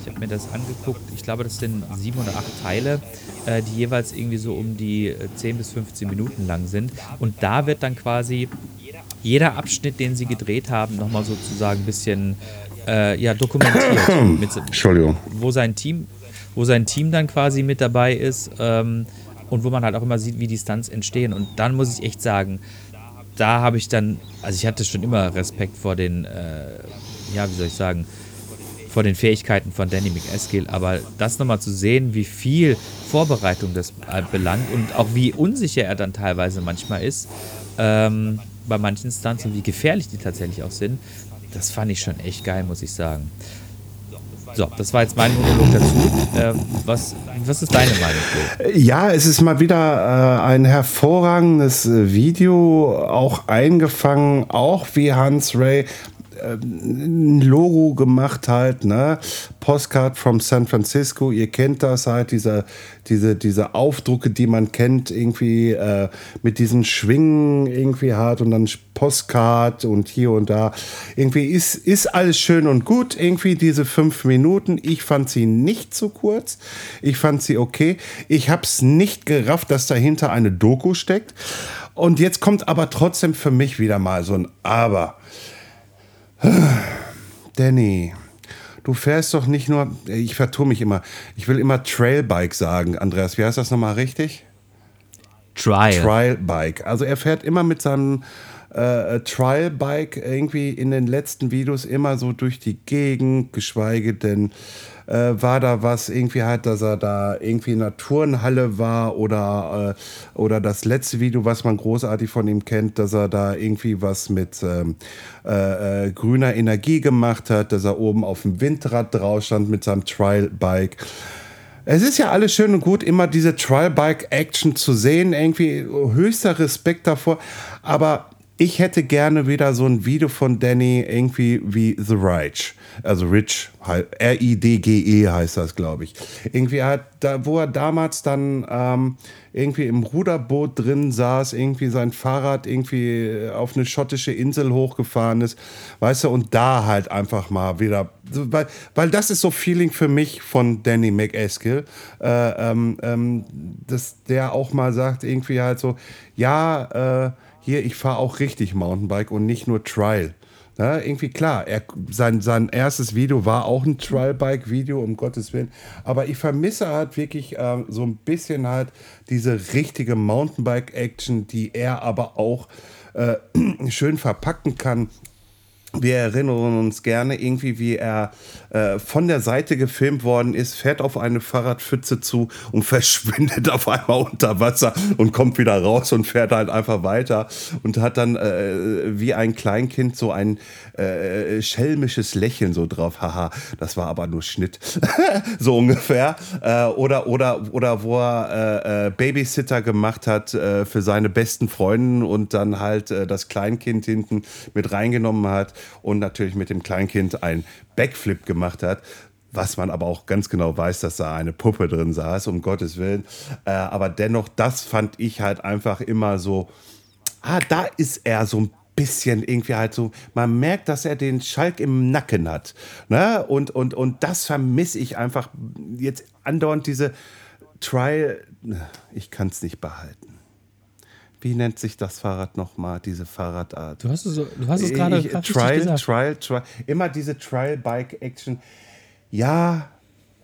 ich habe mir das angeguckt, ich glaube, das sind sieben oder acht Teile, äh, die jeweils irgendwie so um die zehn bis fünfzehn Minuten lang sind, und da wird dann quasi jeder Abschnitt, den sie gedreht haben, nochmal sozusagen ein bisschen äh, ja, dokumentiert, mit, Entschuldigung. wo sein Team... wo sein Team dann quasi mit dabei ist, ähm, und wo man halt auch immer sieht, wie die Stunts entstehen. Und dann muss ich echt sagen, da habe ich dann, also ich hatte schon immer Respekt vor den, äh, ja, wie soll ich sagen, vor den Fähigkeiten von Danny MacAskill, aber das nochmal zu sehen, wie viel Vorbereitung das äh, belangt und auch wie unsicher er dann teilweise manchmal ist, ähm, bei manchen Stunts, und wie gefährlich die tatsächlich auch sind, das fand ich schon echt geil, muss ich sagen. So, das war jetzt mein Monolog dazu. Äh, was, was ist deine Meinung? Ja, es ist mal wieder äh, ein hervorragendes äh, Video, auch eingefangen, auch wie Hans Rey äh, ein Logo gemacht halt, ne? Postcard from San Francisco, ihr kennt das halt, diese, diese, diese Aufdrucke, die man kennt, irgendwie äh, mit diesen Schwingen irgendwie halt, und dann Postcard und hier und da. Irgendwie ist, ist alles schön und gut. Irgendwie diese fünf Minuten. Ich fand sie nicht zu kurz. Ich fand sie okay. Ich hab's nicht gerafft, dass dahinter eine Doku steckt. Und jetzt kommt aber trotzdem für mich wieder mal so ein Aber. Danny, du fährst doch nicht nur... Ich vertue mich immer. Ich will immer Trailbike sagen, Andreas. Wie heißt das nochmal richtig? Trial. Trialbike. Also er fährt immer mit seinem äh, Trial-Bike irgendwie in den letzten Videos immer so durch die Gegend, geschweige denn äh, war da was irgendwie halt, dass er da irgendwie in einer Turnhalle war oder, äh, oder das letzte Video, was man großartig von ihm kennt, dass er da irgendwie was mit ähm, äh, grüner Energie gemacht hat, dass er oben auf dem Windrad drauf stand mit seinem Trial-Bike. Es ist ja alles schön und gut, immer diese Trial-Bike-Action zu sehen, irgendwie höchster Respekt davor, aber ich hätte gerne wieder so ein Video von Danny irgendwie wie The Rich, also Rich, R I D G E heißt das, glaube ich. Irgendwie hat, da, wo er damals dann ähm, irgendwie im Ruderboot drin saß, irgendwie sein Fahrrad irgendwie auf eine schottische Insel hochgefahren ist, weißt du, und da halt einfach mal wieder, weil, weil das ist so Feeling für mich von Danny MacAskill, äh, ähm, ähm, dass der auch mal sagt, irgendwie halt so, ja, äh, hier, ich fahre auch richtig Mountainbike und nicht nur Trial. Na, irgendwie klar, er, sein, sein erstes Video war auch ein Trial-Bike-Video, um Gottes Willen. Aber ich vermisse halt wirklich äh, so ein bisschen halt diese richtige Mountainbike-Action, die er aber auch äh, schön verpacken kann. Wir erinnern uns gerne irgendwie, wie er äh, von der Seite gefilmt worden ist, fährt auf eine Fahrradpfütze zu und verschwindet auf einmal unter Wasser und kommt wieder raus und fährt halt einfach weiter und hat dann äh, wie ein Kleinkind so ein äh, schelmisches Lächeln so drauf. Haha, das war aber nur Schnitt. So ungefähr. Äh, oder, oder, oder wo er äh, Babysitter gemacht hat äh, für seine besten Freundinnen und dann halt äh, das Kleinkind hinten mit reingenommen hat. Und natürlich mit dem Kleinkind einen Backflip gemacht hat, was man aber auch ganz genau weiß, dass da eine Puppe drin saß, um Gottes Willen. Äh, aber dennoch, das fand ich halt einfach immer so, ah, da ist er so ein bisschen irgendwie halt so, man merkt, dass er den Schalk im Nacken hat. Ne? Und, und, und das vermisse ich einfach jetzt andauernd, diese Trial, ich kann es nicht behalten. Wie nennt sich das Fahrrad nochmal, diese Fahrradart? Du hast es, du hast es gerade ich, Trial, gesagt. Trial, Trial. Immer diese Trial-Bike-Action. Ja,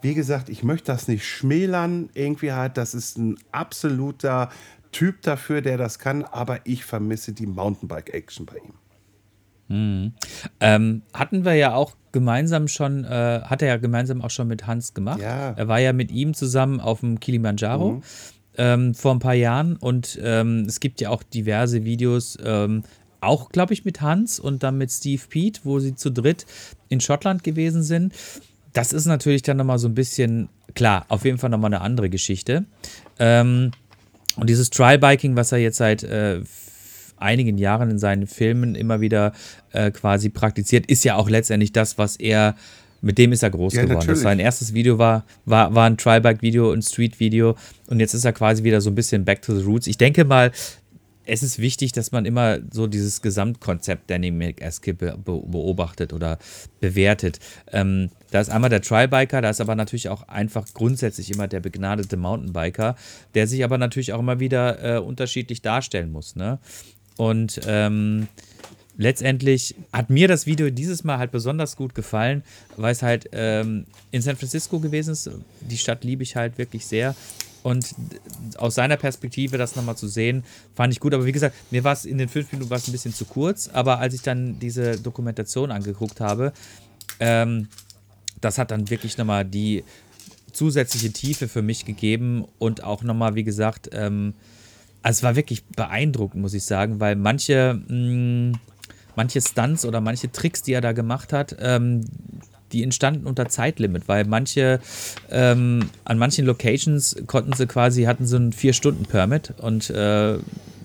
wie gesagt, ich möchte das nicht schmälern. Irgendwie halt, das ist ein absoluter Typ dafür, der das kann. Aber ich vermisse die Mountainbike-Action bei ihm. Mhm. Ähm, hatten wir ja auch gemeinsam schon, äh, hat er ja gemeinsam auch schon mit Hans gemacht. Ja. Er war ja mit ihm zusammen auf dem Kilimanjaro. Mhm. Ähm, vor ein paar Jahren und ähm, es gibt ja auch diverse Videos, ähm, auch glaube ich mit Hans und dann mit Steve Pete, wo sie zu dritt in Schottland gewesen sind. Das ist natürlich dann nochmal so ein bisschen, klar, auf jeden Fall nochmal eine andere Geschichte. Ähm, und dieses Trialbiking, was er jetzt seit äh, einigen Jahren in seinen Filmen immer wieder äh, quasi praktiziert, ist ja auch letztendlich das, was er mit dem ist er groß ja, geworden. Natürlich. Das war ein erstes Video, war, war, war ein Tri-Bike-Video, ein Street-Video. Und jetzt ist er quasi wieder so ein bisschen back to the roots. Ich denke mal, es ist wichtig, dass man immer so dieses Gesamtkonzept Danny MacAskill beobachtet oder bewertet. Ähm, da ist einmal der Tri-Biker, da ist aber natürlich auch einfach grundsätzlich immer der begnadete Mountainbiker, der sich aber natürlich auch immer wieder äh, unterschiedlich darstellen muss. Ne? Und ähm, letztendlich hat mir das Video dieses Mal halt besonders gut gefallen, weil es halt ähm, in San Francisco gewesen ist. Die Stadt liebe ich halt wirklich sehr. Und aus seiner Perspektive das nochmal zu sehen, fand ich gut. Aber wie gesagt, mir war es in den fünf Minuten war's ein bisschen zu kurz. Aber als ich dann diese Dokumentation angeguckt habe, ähm, das hat dann wirklich nochmal die zusätzliche Tiefe für mich gegeben. Und auch nochmal, wie gesagt, ähm, also es war wirklich beeindruckend, muss ich sagen, weil manche... Mh, Manche Stunts oder manche Tricks, die er da gemacht hat, ähm, die entstanden unter Zeitlimit, weil manche, ähm, an manchen Locations konnten sie quasi, hatten so einen vier Stunden Permit und äh,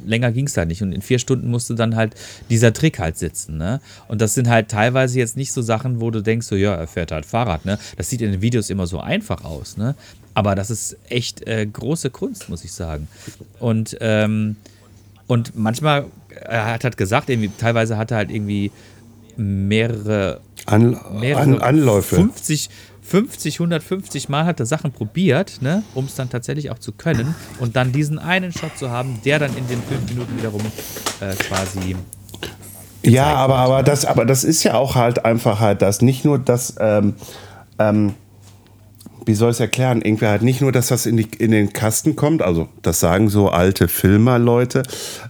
länger ging es halt nicht. Und in vier Stunden musste dann halt dieser Trick halt sitzen. Ne? Und das sind halt teilweise jetzt nicht so Sachen, wo du denkst, so ja, er fährt halt Fahrrad. Ne? Das sieht in den Videos immer so einfach aus. Ne? Aber das ist echt äh, große Kunst, muss ich sagen. Und, ähm, und manchmal... Er hat halt gesagt, irgendwie, teilweise hat er halt irgendwie mehrere, An, mehrere An, Anläufe. fünfzig, hundertfünfzig Mal hat er Sachen probiert, ne, um es dann tatsächlich auch zu können und dann diesen einen Shot zu haben, der dann in den fünf Minuten wiederum äh, quasi... Ja, aber, wird, aber, ne? das, aber das ist ja auch halt einfach halt das, nicht nur das... Ähm, ähm, wie soll ich es erklären, irgendwie halt nicht nur, dass das in, die, in den Kasten kommt, also das sagen so alte Filmer-Leute,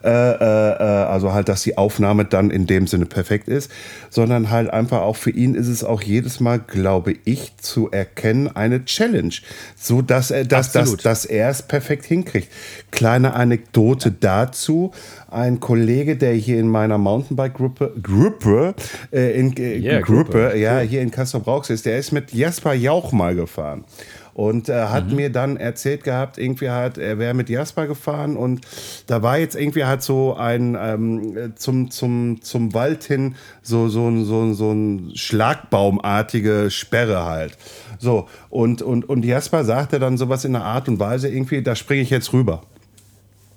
äh, äh, also halt, dass die Aufnahme dann in dem Sinne perfekt ist, sondern halt einfach auch für ihn ist es auch jedes Mal, glaube ich, zu erkennen, eine Challenge, so dass er, dass, dass, dass er es perfekt hinkriegt. Kleine Anekdote dazu, ein Kollege, der hier in meiner Mountainbike-Gruppe, Gruppe, äh, in, äh, yeah, Gruppe, Gruppe, ja, hier in Castrop-Rauxel ist, der ist mit Jasper Jauch mal gefahren. Und äh, hat mhm. mir dann erzählt gehabt, irgendwie halt, er wäre mit Jasper gefahren und da war jetzt irgendwie halt so ein ähm, zum, zum, zum Wald hin so, so, so, so ein Schlagbaumartige Sperre halt. So, und, und, und Jasper sagte dann sowas in der Art und Weise irgendwie, da springe ich jetzt rüber.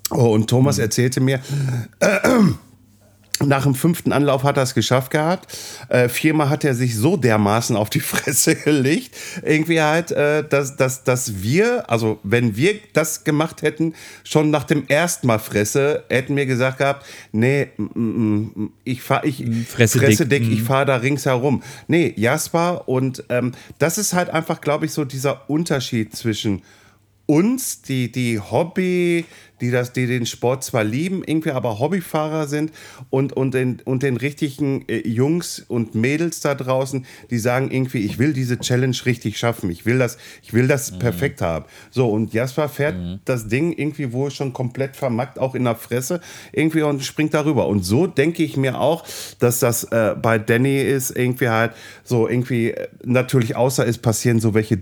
Oh, und Thomas mhm. erzählte mir, äh, äh, nach dem fünften Anlauf hat er es geschafft gehabt. Äh, viermal hat er sich so dermaßen auf die Fresse gelegt. Irgendwie halt, äh, dass, dass, dass wir, also wenn wir das gemacht hätten, schon nach dem ersten Mal Fresse, hätten wir gesagt gehabt, nee, m- m- ich fahre ich, Fresse, Fresse dick, dick ich fahre da ringsherum. Nee, Jasper und ähm, das ist halt einfach, glaube ich, so dieser Unterschied zwischen uns, die, die Hobby, die, das, die den Sport zwar lieben, irgendwie aber Hobbyfahrer sind und, und, den, und den richtigen Jungs und Mädels da draußen, die sagen irgendwie, ich will diese Challenge richtig schaffen, ich will das, ich will das mhm. perfekt haben. So, und Jasper fährt mhm. das Ding irgendwie wohl schon komplett vermackt, auch in der Fresse irgendwie und springt darüber. Und so denke ich mir auch, dass das äh, bei Danny ist, irgendwie halt so irgendwie, natürlich außer es passieren so welche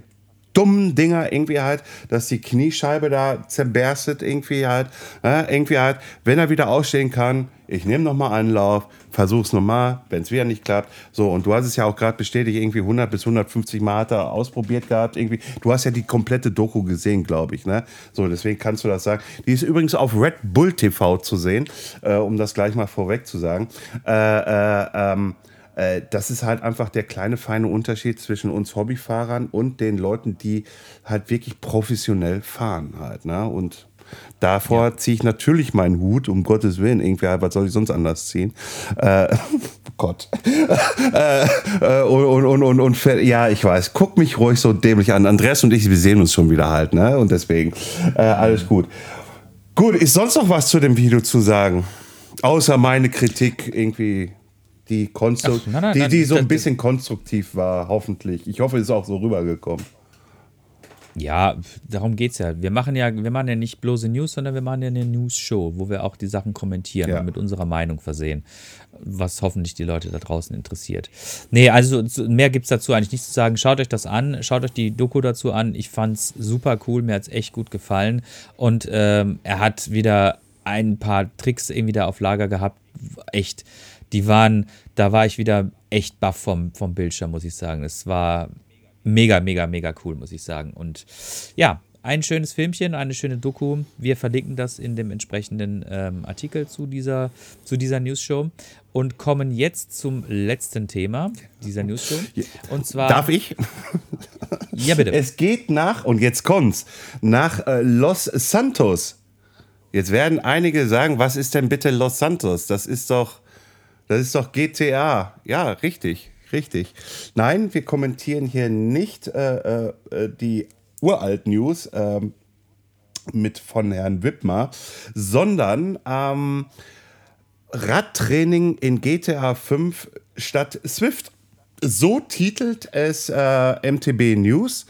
dummen Dinger irgendwie halt, dass die Kniescheibe da zerberstet irgendwie halt, äh, irgendwie halt, wenn er wieder ausstehen kann, ich nehme nochmal Anlauf, versuch's nochmal, wenn es wieder nicht klappt, so, und du hast es ja auch gerade bestätigt, irgendwie hundert bis hundertfünfzig Mal hat er ausprobiert gehabt, irgendwie, du hast ja die komplette Doku gesehen, glaube ich, ne, so, deswegen kannst du das sagen, die ist übrigens auf Red Bull T V zu sehen, äh, um das gleich mal vorweg zu sagen, äh, äh, ähm, das ist halt einfach der kleine, feine Unterschied zwischen uns Hobbyfahrern und den Leuten, die halt wirklich professionell fahren halt, ne? Und davor ja. ziehe ich natürlich meinen Hut, um Gottes Willen, irgendwie halt, was soll ich sonst anders ziehen? Äh, Gott. äh, und, und, und, und, und, ja, ich weiß, guck mich ruhig so dämlich an. Andreas und ich, wir sehen uns schon wieder halt, ne? Und deswegen, äh, alles gut. Gut, ist sonst noch was zu dem Video zu sagen? Außer meine Kritik irgendwie... Die, konstru- Ach, nein, nein, die, die nein, so ein bisschen das, konstruktiv war, hoffentlich. Ich hoffe, es ist auch so rübergekommen. Ja, darum geht's ja. Wir machen ja, wir machen ja nicht bloße News, sondern wir machen ja eine News-Show, wo wir auch die Sachen kommentieren ja. und mit unserer Meinung versehen, was hoffentlich die Leute da draußen interessiert. Nee, also mehr gibt's dazu eigentlich nicht zu sagen. Schaut euch das an, schaut euch die Doku dazu an. Ich fand's super cool, mir hat's echt gut gefallen. Und ähm, er hat wieder ein paar Tricks irgendwie da auf Lager gehabt. Echt. Die waren, da war ich wieder echt baff vom, vom Bildschirm, muss ich sagen. Es war mega, mega, mega cool, muss ich sagen. Und ja, ein schönes Filmchen, eine schöne Doku. Wir verlinken das in dem entsprechenden ähm, Artikel zu dieser, zu dieser News-Show und kommen jetzt zum letzten Thema dieser News-Show. Und zwar... Darf ich? Ja, bitte. Es geht nach, und jetzt kommt's, nach äh, Los Santos. Jetzt werden einige sagen, was ist denn bitte Los Santos? Das ist doch... Das ist doch G T A. Ja, richtig, richtig. Nein, wir kommentieren hier nicht äh, äh, die Uralt-News äh, mit von Herrn Wittmer, sondern ähm, Radtraining in G T A fünf statt Swift. So titelt es äh, M T B News.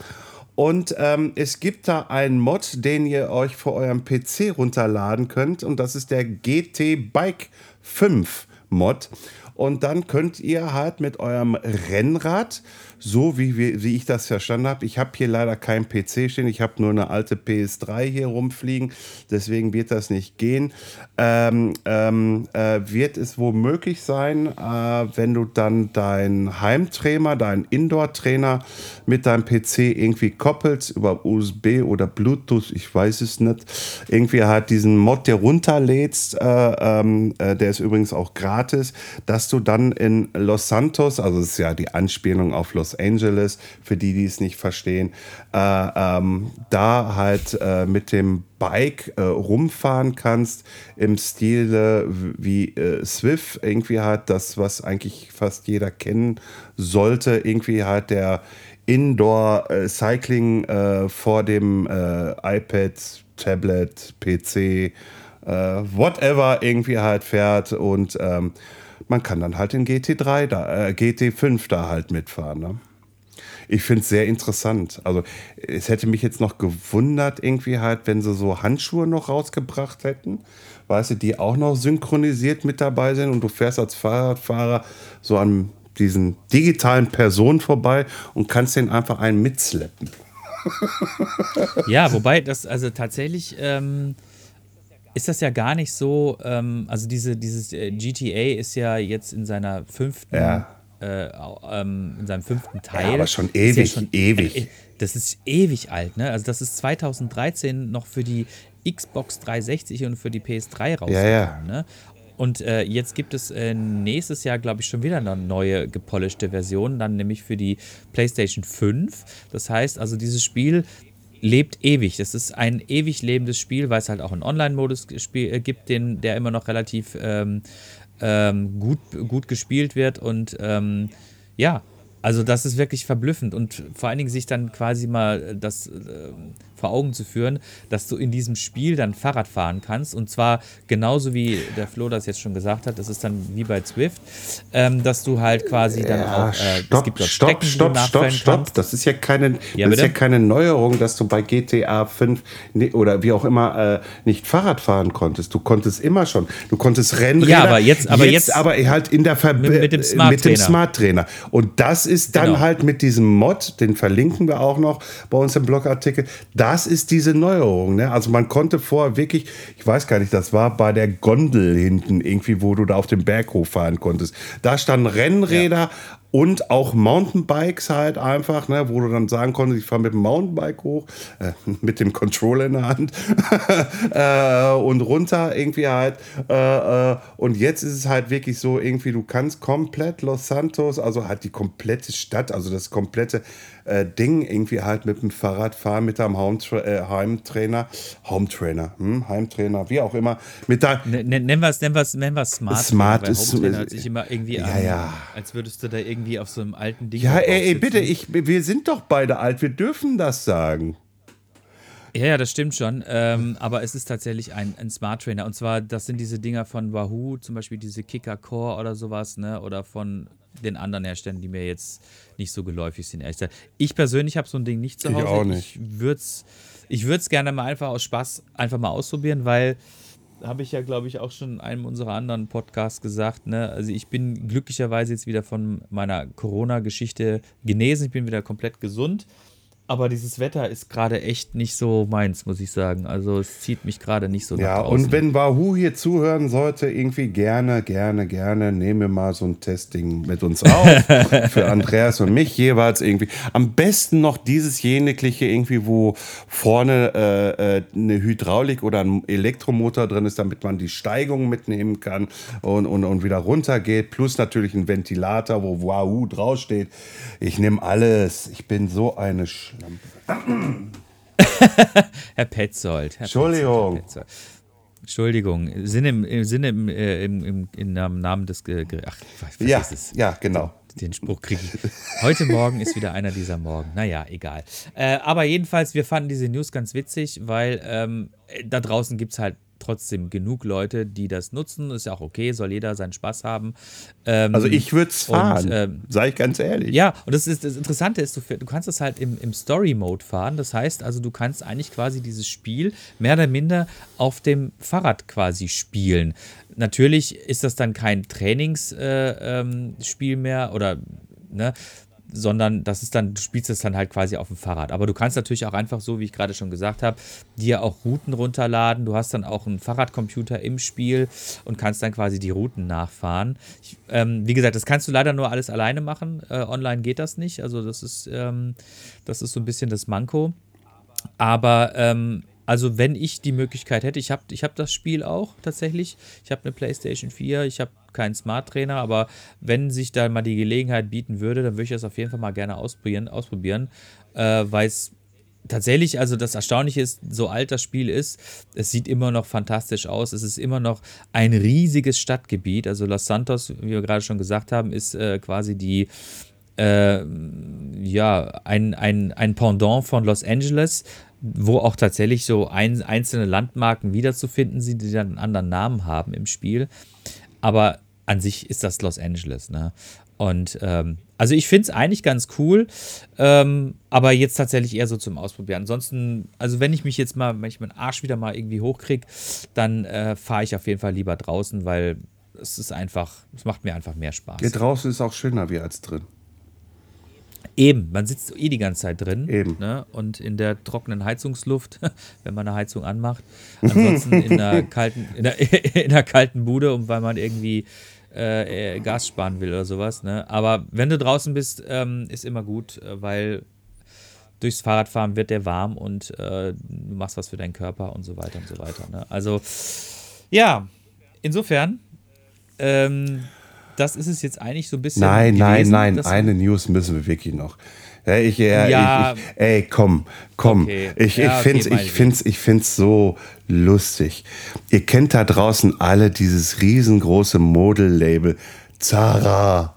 Und ähm, es gibt da einen Mod, den ihr euch für euren P C runterladen könnt. Und das ist der G T Bike fünf. Mod. Und dann könnt ihr halt mit eurem Rennrad, so wie, wir, wie ich das verstanden habe, ich habe hier leider keinen P C stehen, ich habe nur eine alte P S drei hier rumfliegen, deswegen wird das nicht gehen, ähm, ähm, äh, wird es wohl möglich sein, äh, wenn du dann deinen Heimtrainer, deinen Indoor-Trainer mit deinem P C irgendwie koppelst, über U S B oder Bluetooth, ich weiß es nicht, irgendwie halt diesen Mod, der runterlädst, äh, äh, der ist übrigens auch gratis, dass du dann in Los Santos, also es ist ja die Anspielung auf Los Angeles, für die, die es nicht verstehen, äh, ähm, da halt äh, mit dem Bike äh, rumfahren kannst, im Stile wie äh, Swift, irgendwie halt das, was eigentlich fast jeder kennen sollte, irgendwie halt der Indoor-Cycling äh, vor dem äh, iPad, Tablet, P C, äh, whatever irgendwie halt fährt. Und ähm, man kann dann halt den G T drei da, äh, G T fünf da halt mitfahren, ne? Ich finde es sehr interessant. Also es hätte mich jetzt noch gewundert, irgendwie halt, wenn sie so Handschuhe noch rausgebracht hätten, weißt du, die auch noch synchronisiert mit dabei sind und du fährst als Fahrradfahrer so an diesen digitalen Personen vorbei und kannst den einfach einen mitschleppen. Ja, wobei das, also tatsächlich ähm, ist das ja gar nicht so, ähm, also diese, dieses äh, G T A ist ja jetzt in seiner fünften, ja. Äh, ähm, in seinem fünften Teil. Ja, aber schon ewig, ja schon, ewig. Äh, das ist ewig alt, ne? Also das ist zwanzig dreizehn noch für die Xbox dreihundertsechzig und für die P S drei rausgekommen, ja, ja. Ne? Und äh, jetzt gibt es äh, nächstes Jahr, glaube ich, schon wieder eine neue gepolischte Version, dann nämlich für die PlayStation fünf. Das heißt, also dieses Spiel lebt ewig. Das ist ein ewig lebendes Spiel, weil es halt auch einen Online-Modus äh, gibt, den, der immer noch relativ ähm, Ähm, gut, gut gespielt wird und ähm, ja, also das ist wirklich verblüffend und vor allen Dingen sich dann quasi mal das äh, vor Augen zu führen, dass du in diesem Spiel dann Fahrrad fahren kannst und zwar genauso wie der Flo das jetzt schon gesagt hat, das ist dann wie bei Zwift, ähm, dass du halt quasi dann ja, auch äh, stopp, es gibt dort Strecken, stopp, die du stopp, stopp, kannst. Das ist ja keine, ja, das ist ja keine Neuerung, dass du bei G T A fünf ne, oder wie auch immer äh, nicht Fahrrad fahren konntest. Du konntest immer schon, du konntest Rennräder, ja, aber jetzt, aber jetzt, jetzt aber halt in der Ver- mit, mit dem Smart mit dem Smart Trainer und das ist dann genau. Halt mit diesem Mod, den verlinken wir auch noch bei uns im Blogartikel, das ist diese Neuerung, ne? Also man konnte vorher wirklich, ich weiß gar nicht, das war bei der Gondel hinten irgendwie, wo du da auf dem Berg hochfahren konntest, da standen Rennräder, ja. Und auch Mountainbikes halt einfach, ne, wo du dann sagen konntest, ich fahre mit dem Mountainbike hoch, äh, mit dem Controller in der Hand äh, und runter irgendwie halt. Äh, äh, und jetzt ist es halt wirklich so, irgendwie du kannst komplett Los Santos, also halt die komplette Stadt, also das komplette äh, Ding irgendwie halt mit dem Fahrrad fahren, mit deinem Home-Tra- äh, Heimtrainer, Home-Trainer, hm? Heimtrainer, wie auch immer. Mit da N- nennen wir es nennen wir's, nennen wir's Smart. Smart Trainer, ist Home-Trainer hört sich immer irgendwie ja, an, ja. Als würdest du da irgendwie auf so einem alten Ding. Ja, ey, ey, bitte, ich, wir sind doch beide alt, wir dürfen das sagen. Ja, ja, das stimmt schon, ähm, aber es ist tatsächlich ein, ein Smart Trainer und zwar, das sind diese Dinger von Wahoo, zum Beispiel diese Kickr Core oder sowas, ne, oder von den anderen Herstellern, die mir jetzt nicht so geläufig sind, ehrlich gesagt. Ich persönlich habe so ein Ding nicht zu Hause. Ich auch nicht. Ich würde es ich würde es gerne mal einfach aus Spaß einfach mal ausprobieren, weil habe ich ja, glaube ich, auch schon in einem unserer anderen Podcasts gesagt, ne? Also ich bin glücklicherweise jetzt wieder von meiner Corona-Geschichte genesen, ich bin wieder komplett gesund, aber dieses Wetter ist gerade echt nicht so meins, muss ich sagen, also es zieht mich gerade nicht so nach ja, draußen. Und wenn Wahoo hier zuhören sollte, irgendwie gerne, gerne, gerne, nehmen wir mal so ein Testing mit uns auf, für Andreas und mich jeweils irgendwie, am besten noch dieses jene Kliche irgendwie, wo vorne äh, eine Hydraulik oder ein Elektromotor drin ist, damit man die Steigung mitnehmen kann und, und, und wieder runter geht, plus natürlich ein Ventilator, wo Wahoo draufsteht, ich nehme alles, ich bin so eine Sch- Herr Petzold. Herr Entschuldigung. Petzold, Herr Petzold. Entschuldigung. Sinn im, im, Sinn im, äh, im, im, im Namen des Gerichts. Ach, was ja, ist es? Ja, genau. Den Spruch kriege ich. Heute Morgen ist wieder einer dieser Morgen. Naja, egal. Äh, aber jedenfalls, wir fanden diese News ganz witzig, weil ähm, da draußen gibt es halt trotzdem genug Leute, die das nutzen. Ist ja auch okay, soll jeder seinen Spaß haben. Ähm, also ich würde es fahren, ähm, sage ich ganz ehrlich. Ja, und das, ist, das Interessante ist, du, du kannst es halt im, im Story-Mode fahren. Das heißt, also du kannst eigentlich quasi dieses Spiel mehr oder minder auf dem Fahrrad quasi spielen. Natürlich ist das dann kein Trainingsspiel äh, ähm, mehr oder, ne, sondern das ist dann, du spielst es dann halt quasi auf dem Fahrrad. Aber du kannst natürlich auch einfach so, wie ich gerade schon gesagt habe, dir auch Routen runterladen. Du hast dann auch einen Fahrradcomputer im Spiel und kannst dann quasi die Routen nachfahren. Ich, ähm, wie gesagt, das kannst du leider nur alles alleine machen. Äh, online geht das nicht. Also das ist, ähm, das ist so ein bisschen das Manko. Aber ähm, also wenn ich die Möglichkeit hätte, ich habe ich hab das Spiel auch tatsächlich. Ich habe eine PlayStation vier, ich habe kein Smart Trainer, aber wenn sich da mal die Gelegenheit bieten würde, dann würde ich das auf jeden Fall mal gerne ausprobieren, ausprobieren äh, weil es tatsächlich, also das Erstaunliche ist, so alt das Spiel ist, es sieht immer noch fantastisch aus, es ist immer noch ein riesiges Stadtgebiet, also Los Santos, wie wir gerade schon gesagt haben, ist äh, quasi die äh, ja, ein, ein, ein Pendant von Los Angeles, wo auch tatsächlich so ein, einzelne Landmarken wiederzufinden sind, die dann einen anderen Namen haben im Spiel. Aber an sich ist das Los Angeles, ne? Und ähm, also ich finde es eigentlich ganz cool, ähm, aber jetzt tatsächlich eher so zum Ausprobieren. Ansonsten, also wenn ich mich jetzt mal, wenn ich meinen Arsch wieder mal irgendwie hochkriege, dann äh, fahre ich auf jeden Fall lieber draußen, weil es ist einfach, es macht mir einfach mehr Spaß. Hier draußen ist auch schöner wie als drin. Eben, man sitzt eh die ganze Zeit drin, Eben. Ne? Und in der trockenen Heizungsluft, wenn man eine Heizung anmacht. Ansonsten in einer kalten, in einer, in einer kalten Bude, und weil man irgendwie Äh, Gas sparen will oder sowas, ne? Aber wenn du draußen bist, ähm, ist immer gut, weil durchs Fahrradfahren wird der warm und äh, du machst was für deinen Körper und so weiter und so weiter, ne? Also, ja, insofern, ähm, das ist es jetzt eigentlich so ein bisschen. Nein, gewesen, nein, nein, eine News müssen wir wirklich noch. Ja, ich, äh, ja. Ich, ich, ey, komm, komm. Okay. Ich, ja, ich find's, okay, ich find's, ich find's so lustig. Ihr kennt da draußen alle dieses riesengroße Model-Label Zara.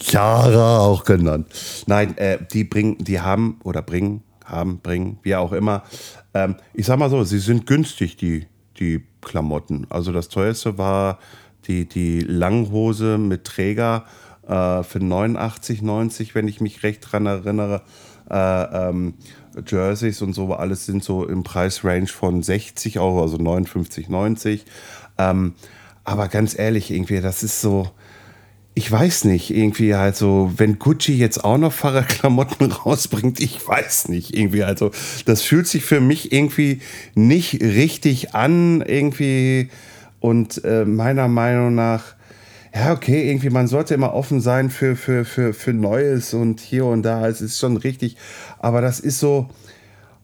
Zara auch genannt. Nein, äh, die bringen, die haben oder bringen, haben, bringen, wie auch immer. Ähm, ich sag mal so, sie sind günstig, die, die Klamotten. Also das teuerste war die, die Langhose mit Träger. Äh, für neunundachtzig neunzig, wenn ich mich recht dran erinnere. Äh, ähm, Jerseys und so, alles sind so im Preisrange von sechzig Euro, also neunundfünfzig neunzig. Ähm, aber ganz ehrlich, irgendwie, das ist so, ich weiß nicht, irgendwie halt so, wenn Gucci jetzt auch noch Fahrradklamotten rausbringt, ich weiß nicht, irgendwie also, das fühlt sich für mich irgendwie nicht richtig an, irgendwie, und äh, meiner Meinung nach, ja, okay, irgendwie, man sollte immer offen sein für, für, für, für Neues und hier und da, es ist schon richtig, aber das ist so,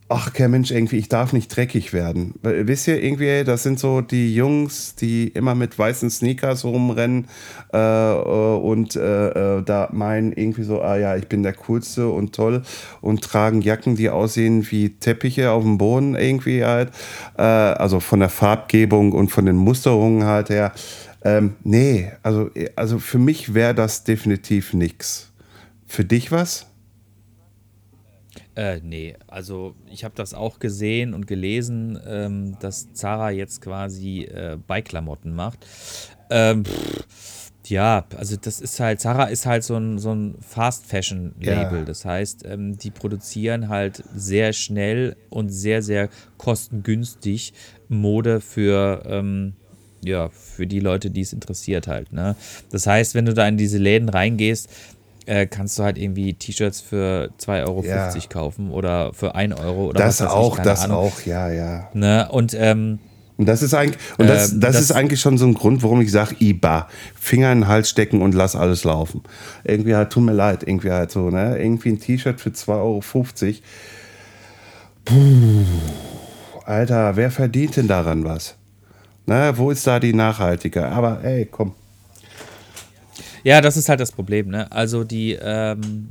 ach, kein Mensch, irgendwie, ich darf nicht dreckig werden. Wisst ihr, irgendwie, das sind so die Jungs, die immer mit weißen Sneakers rumrennen äh, und äh, da meinen irgendwie so, ah ja, ich bin der Coolste und toll, und tragen Jacken, die aussehen wie Teppiche auf dem Boden irgendwie halt, äh, also von der Farbgebung und von den Musterungen halt her. Ähm, nee, also, also für mich wäre das definitiv nichts. Für dich was? Äh, nee, also ich habe das auch gesehen und gelesen, ähm, dass Zara jetzt quasi äh, Bike-Klamotten macht. Ähm, pff, ja, also das ist halt, Zara ist halt so ein, so ein Fast-Fashion-Label. Ja. Das heißt, ähm, die produzieren halt sehr schnell und sehr, sehr kostengünstig Mode für... Ähm, ja, für die Leute, die es interessiert halt, ne? Das heißt, wenn du da in diese Läden reingehst, äh, kannst du halt irgendwie T-Shirts für zwei Euro fünfzig ja. kaufen oder für ein Euro oder das was weiß auch, ich, keine das Ahnung. auch, ja, ja. Ne? Und, ähm, und das ist eigentlich, und das, das, das ist eigentlich schon so ein Grund, warum ich sage, I B A, Finger in den Hals stecken und lass alles laufen. Irgendwie halt, tut mir leid, irgendwie halt so, ne? Irgendwie ein T-Shirt für zwei Euro fünfzig. Puh, Alter, wer verdient denn daran was? Na, wo ist da die nachhaltige? Aber ey, komm. Ja, das ist halt das Problem, ne? Also die, ähm,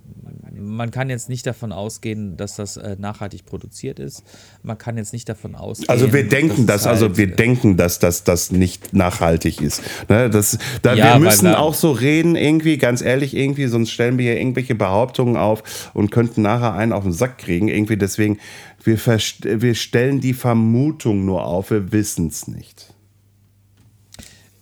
man kann jetzt nicht davon ausgehen, dass das äh, nachhaltig produziert ist. Man kann jetzt nicht davon ausgehen. Also wir denken das, halt, also wir äh, denken, dass das, das nicht nachhaltig ist. Ne? Das, da, ja, wir müssen auch so reden, irgendwie, ganz ehrlich, irgendwie, sonst stellen wir hier irgendwelche Behauptungen auf und könnten nachher einen auf den Sack kriegen. Irgendwie deswegen, wir, verst- wir stellen die Vermutung nur auf, wir wissen es nicht.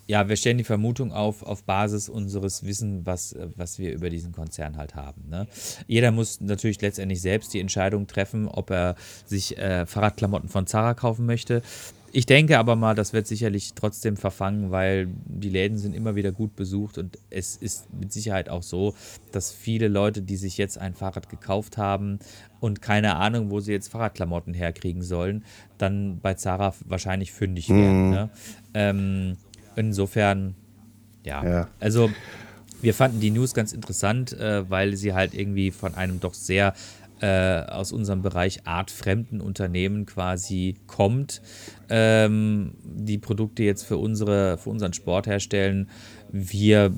Ja, wir stellen die Vermutung auf, auf Basis unseres Wissen, was, was wir über diesen Konzern halt haben, ne? Jeder muss natürlich letztendlich selbst die Entscheidung treffen, ob er sich äh, Fahrradklamotten von Zara kaufen möchte. Ich denke aber mal, das wird sicherlich trotzdem verfangen, weil die Läden sind immer wieder gut besucht, und es ist mit Sicherheit auch so, dass viele Leute, die sich jetzt ein Fahrrad gekauft haben und keine Ahnung, wo sie jetzt Fahrradklamotten herkriegen sollen, dann bei Zara wahrscheinlich fündig werden, mhm. ne? Ähm... Insofern, ja. ja. Also, wir fanden die News ganz interessant, äh, weil sie halt irgendwie von einem doch sehr äh, aus unserem Bereich artfremden Unternehmen quasi kommt, ähm, die Produkte jetzt für unsere, für unseren Sport herstellen. Wir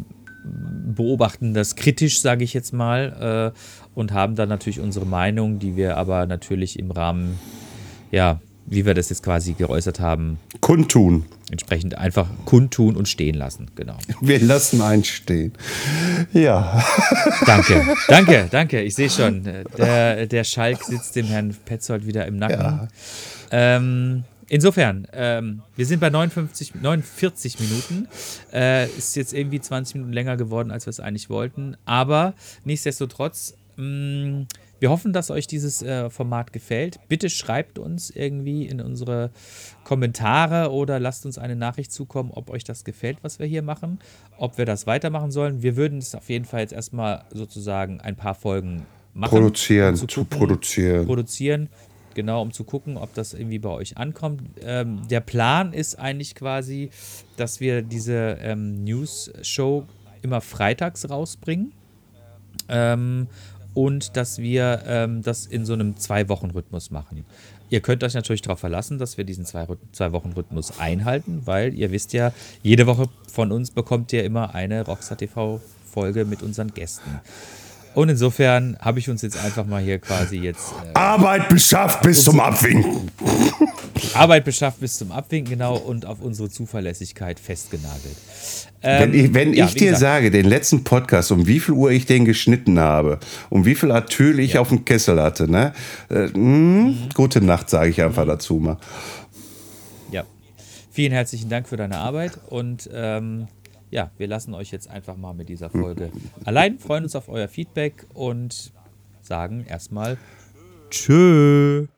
beobachten das kritisch, sage ich jetzt mal, äh, und haben dann natürlich unsere Meinung, die wir aber natürlich im Rahmen, ja, wie wir das jetzt quasi geäußert haben, kundtun. Entsprechend einfach kundtun und stehen lassen, genau. Wir lassen einstehen. Ja. Danke, danke, danke. Ich sehe schon, der, der Schalk sitzt dem Herrn Petzold wieder im Nacken. Ja. Ähm, insofern, ähm, wir sind bei neunundfünfzig, neunundvierzig Minuten. Äh, ist jetzt irgendwie zwanzig Minuten länger geworden, als wir es eigentlich wollten. Aber nichtsdestotrotz, mh, wir hoffen, dass euch dieses äh, Format gefällt. Bitte schreibt uns irgendwie in unsere Kommentare oder lasst uns eine Nachricht zukommen, ob euch das gefällt, was wir hier machen, ob wir das weitermachen sollen. Wir würden es auf jeden Fall jetzt erstmal sozusagen ein paar Folgen machen. Produzieren, um zu, gucken, zu produzieren. Produzieren, genau, um zu gucken, ob das irgendwie bei euch ankommt. Ähm, der Plan ist eigentlich quasi, dass wir diese ähm, News-Show immer freitags rausbringen. Ähm, Und dass wir ähm, das in so einem Zwei-Wochen-Rhythmus machen. Ihr könnt euch natürlich darauf verlassen, dass wir diesen Zwei-Wochen-Rhythmus einhalten, weil ihr wisst ja, jede Woche von uns bekommt ihr immer eine Rockstar T V-Folge mit unseren Gästen. Und insofern habe ich uns jetzt einfach mal hier quasi jetzt... Äh, Arbeit beschafft bis zum Abwinken. Arbeit beschafft bis zum Abwinken, genau, und auf unsere Zuverlässigkeit festgenagelt. Ähm, wenn ich, wenn ja, ich dir gesagt, sage, den letzten Podcast, um wie viel Uhr ich den geschnitten habe, um wie viel Atyl ich ja. auf dem Kessel hatte, ne? Äh, mh, mhm. Gute Nacht, sage ich einfach dazu mal. Ja, vielen herzlichen Dank für deine Arbeit und ähm, ja, wir lassen euch jetzt einfach mal mit dieser Folge allein, freuen uns auf euer Feedback und sagen erstmal Tschö.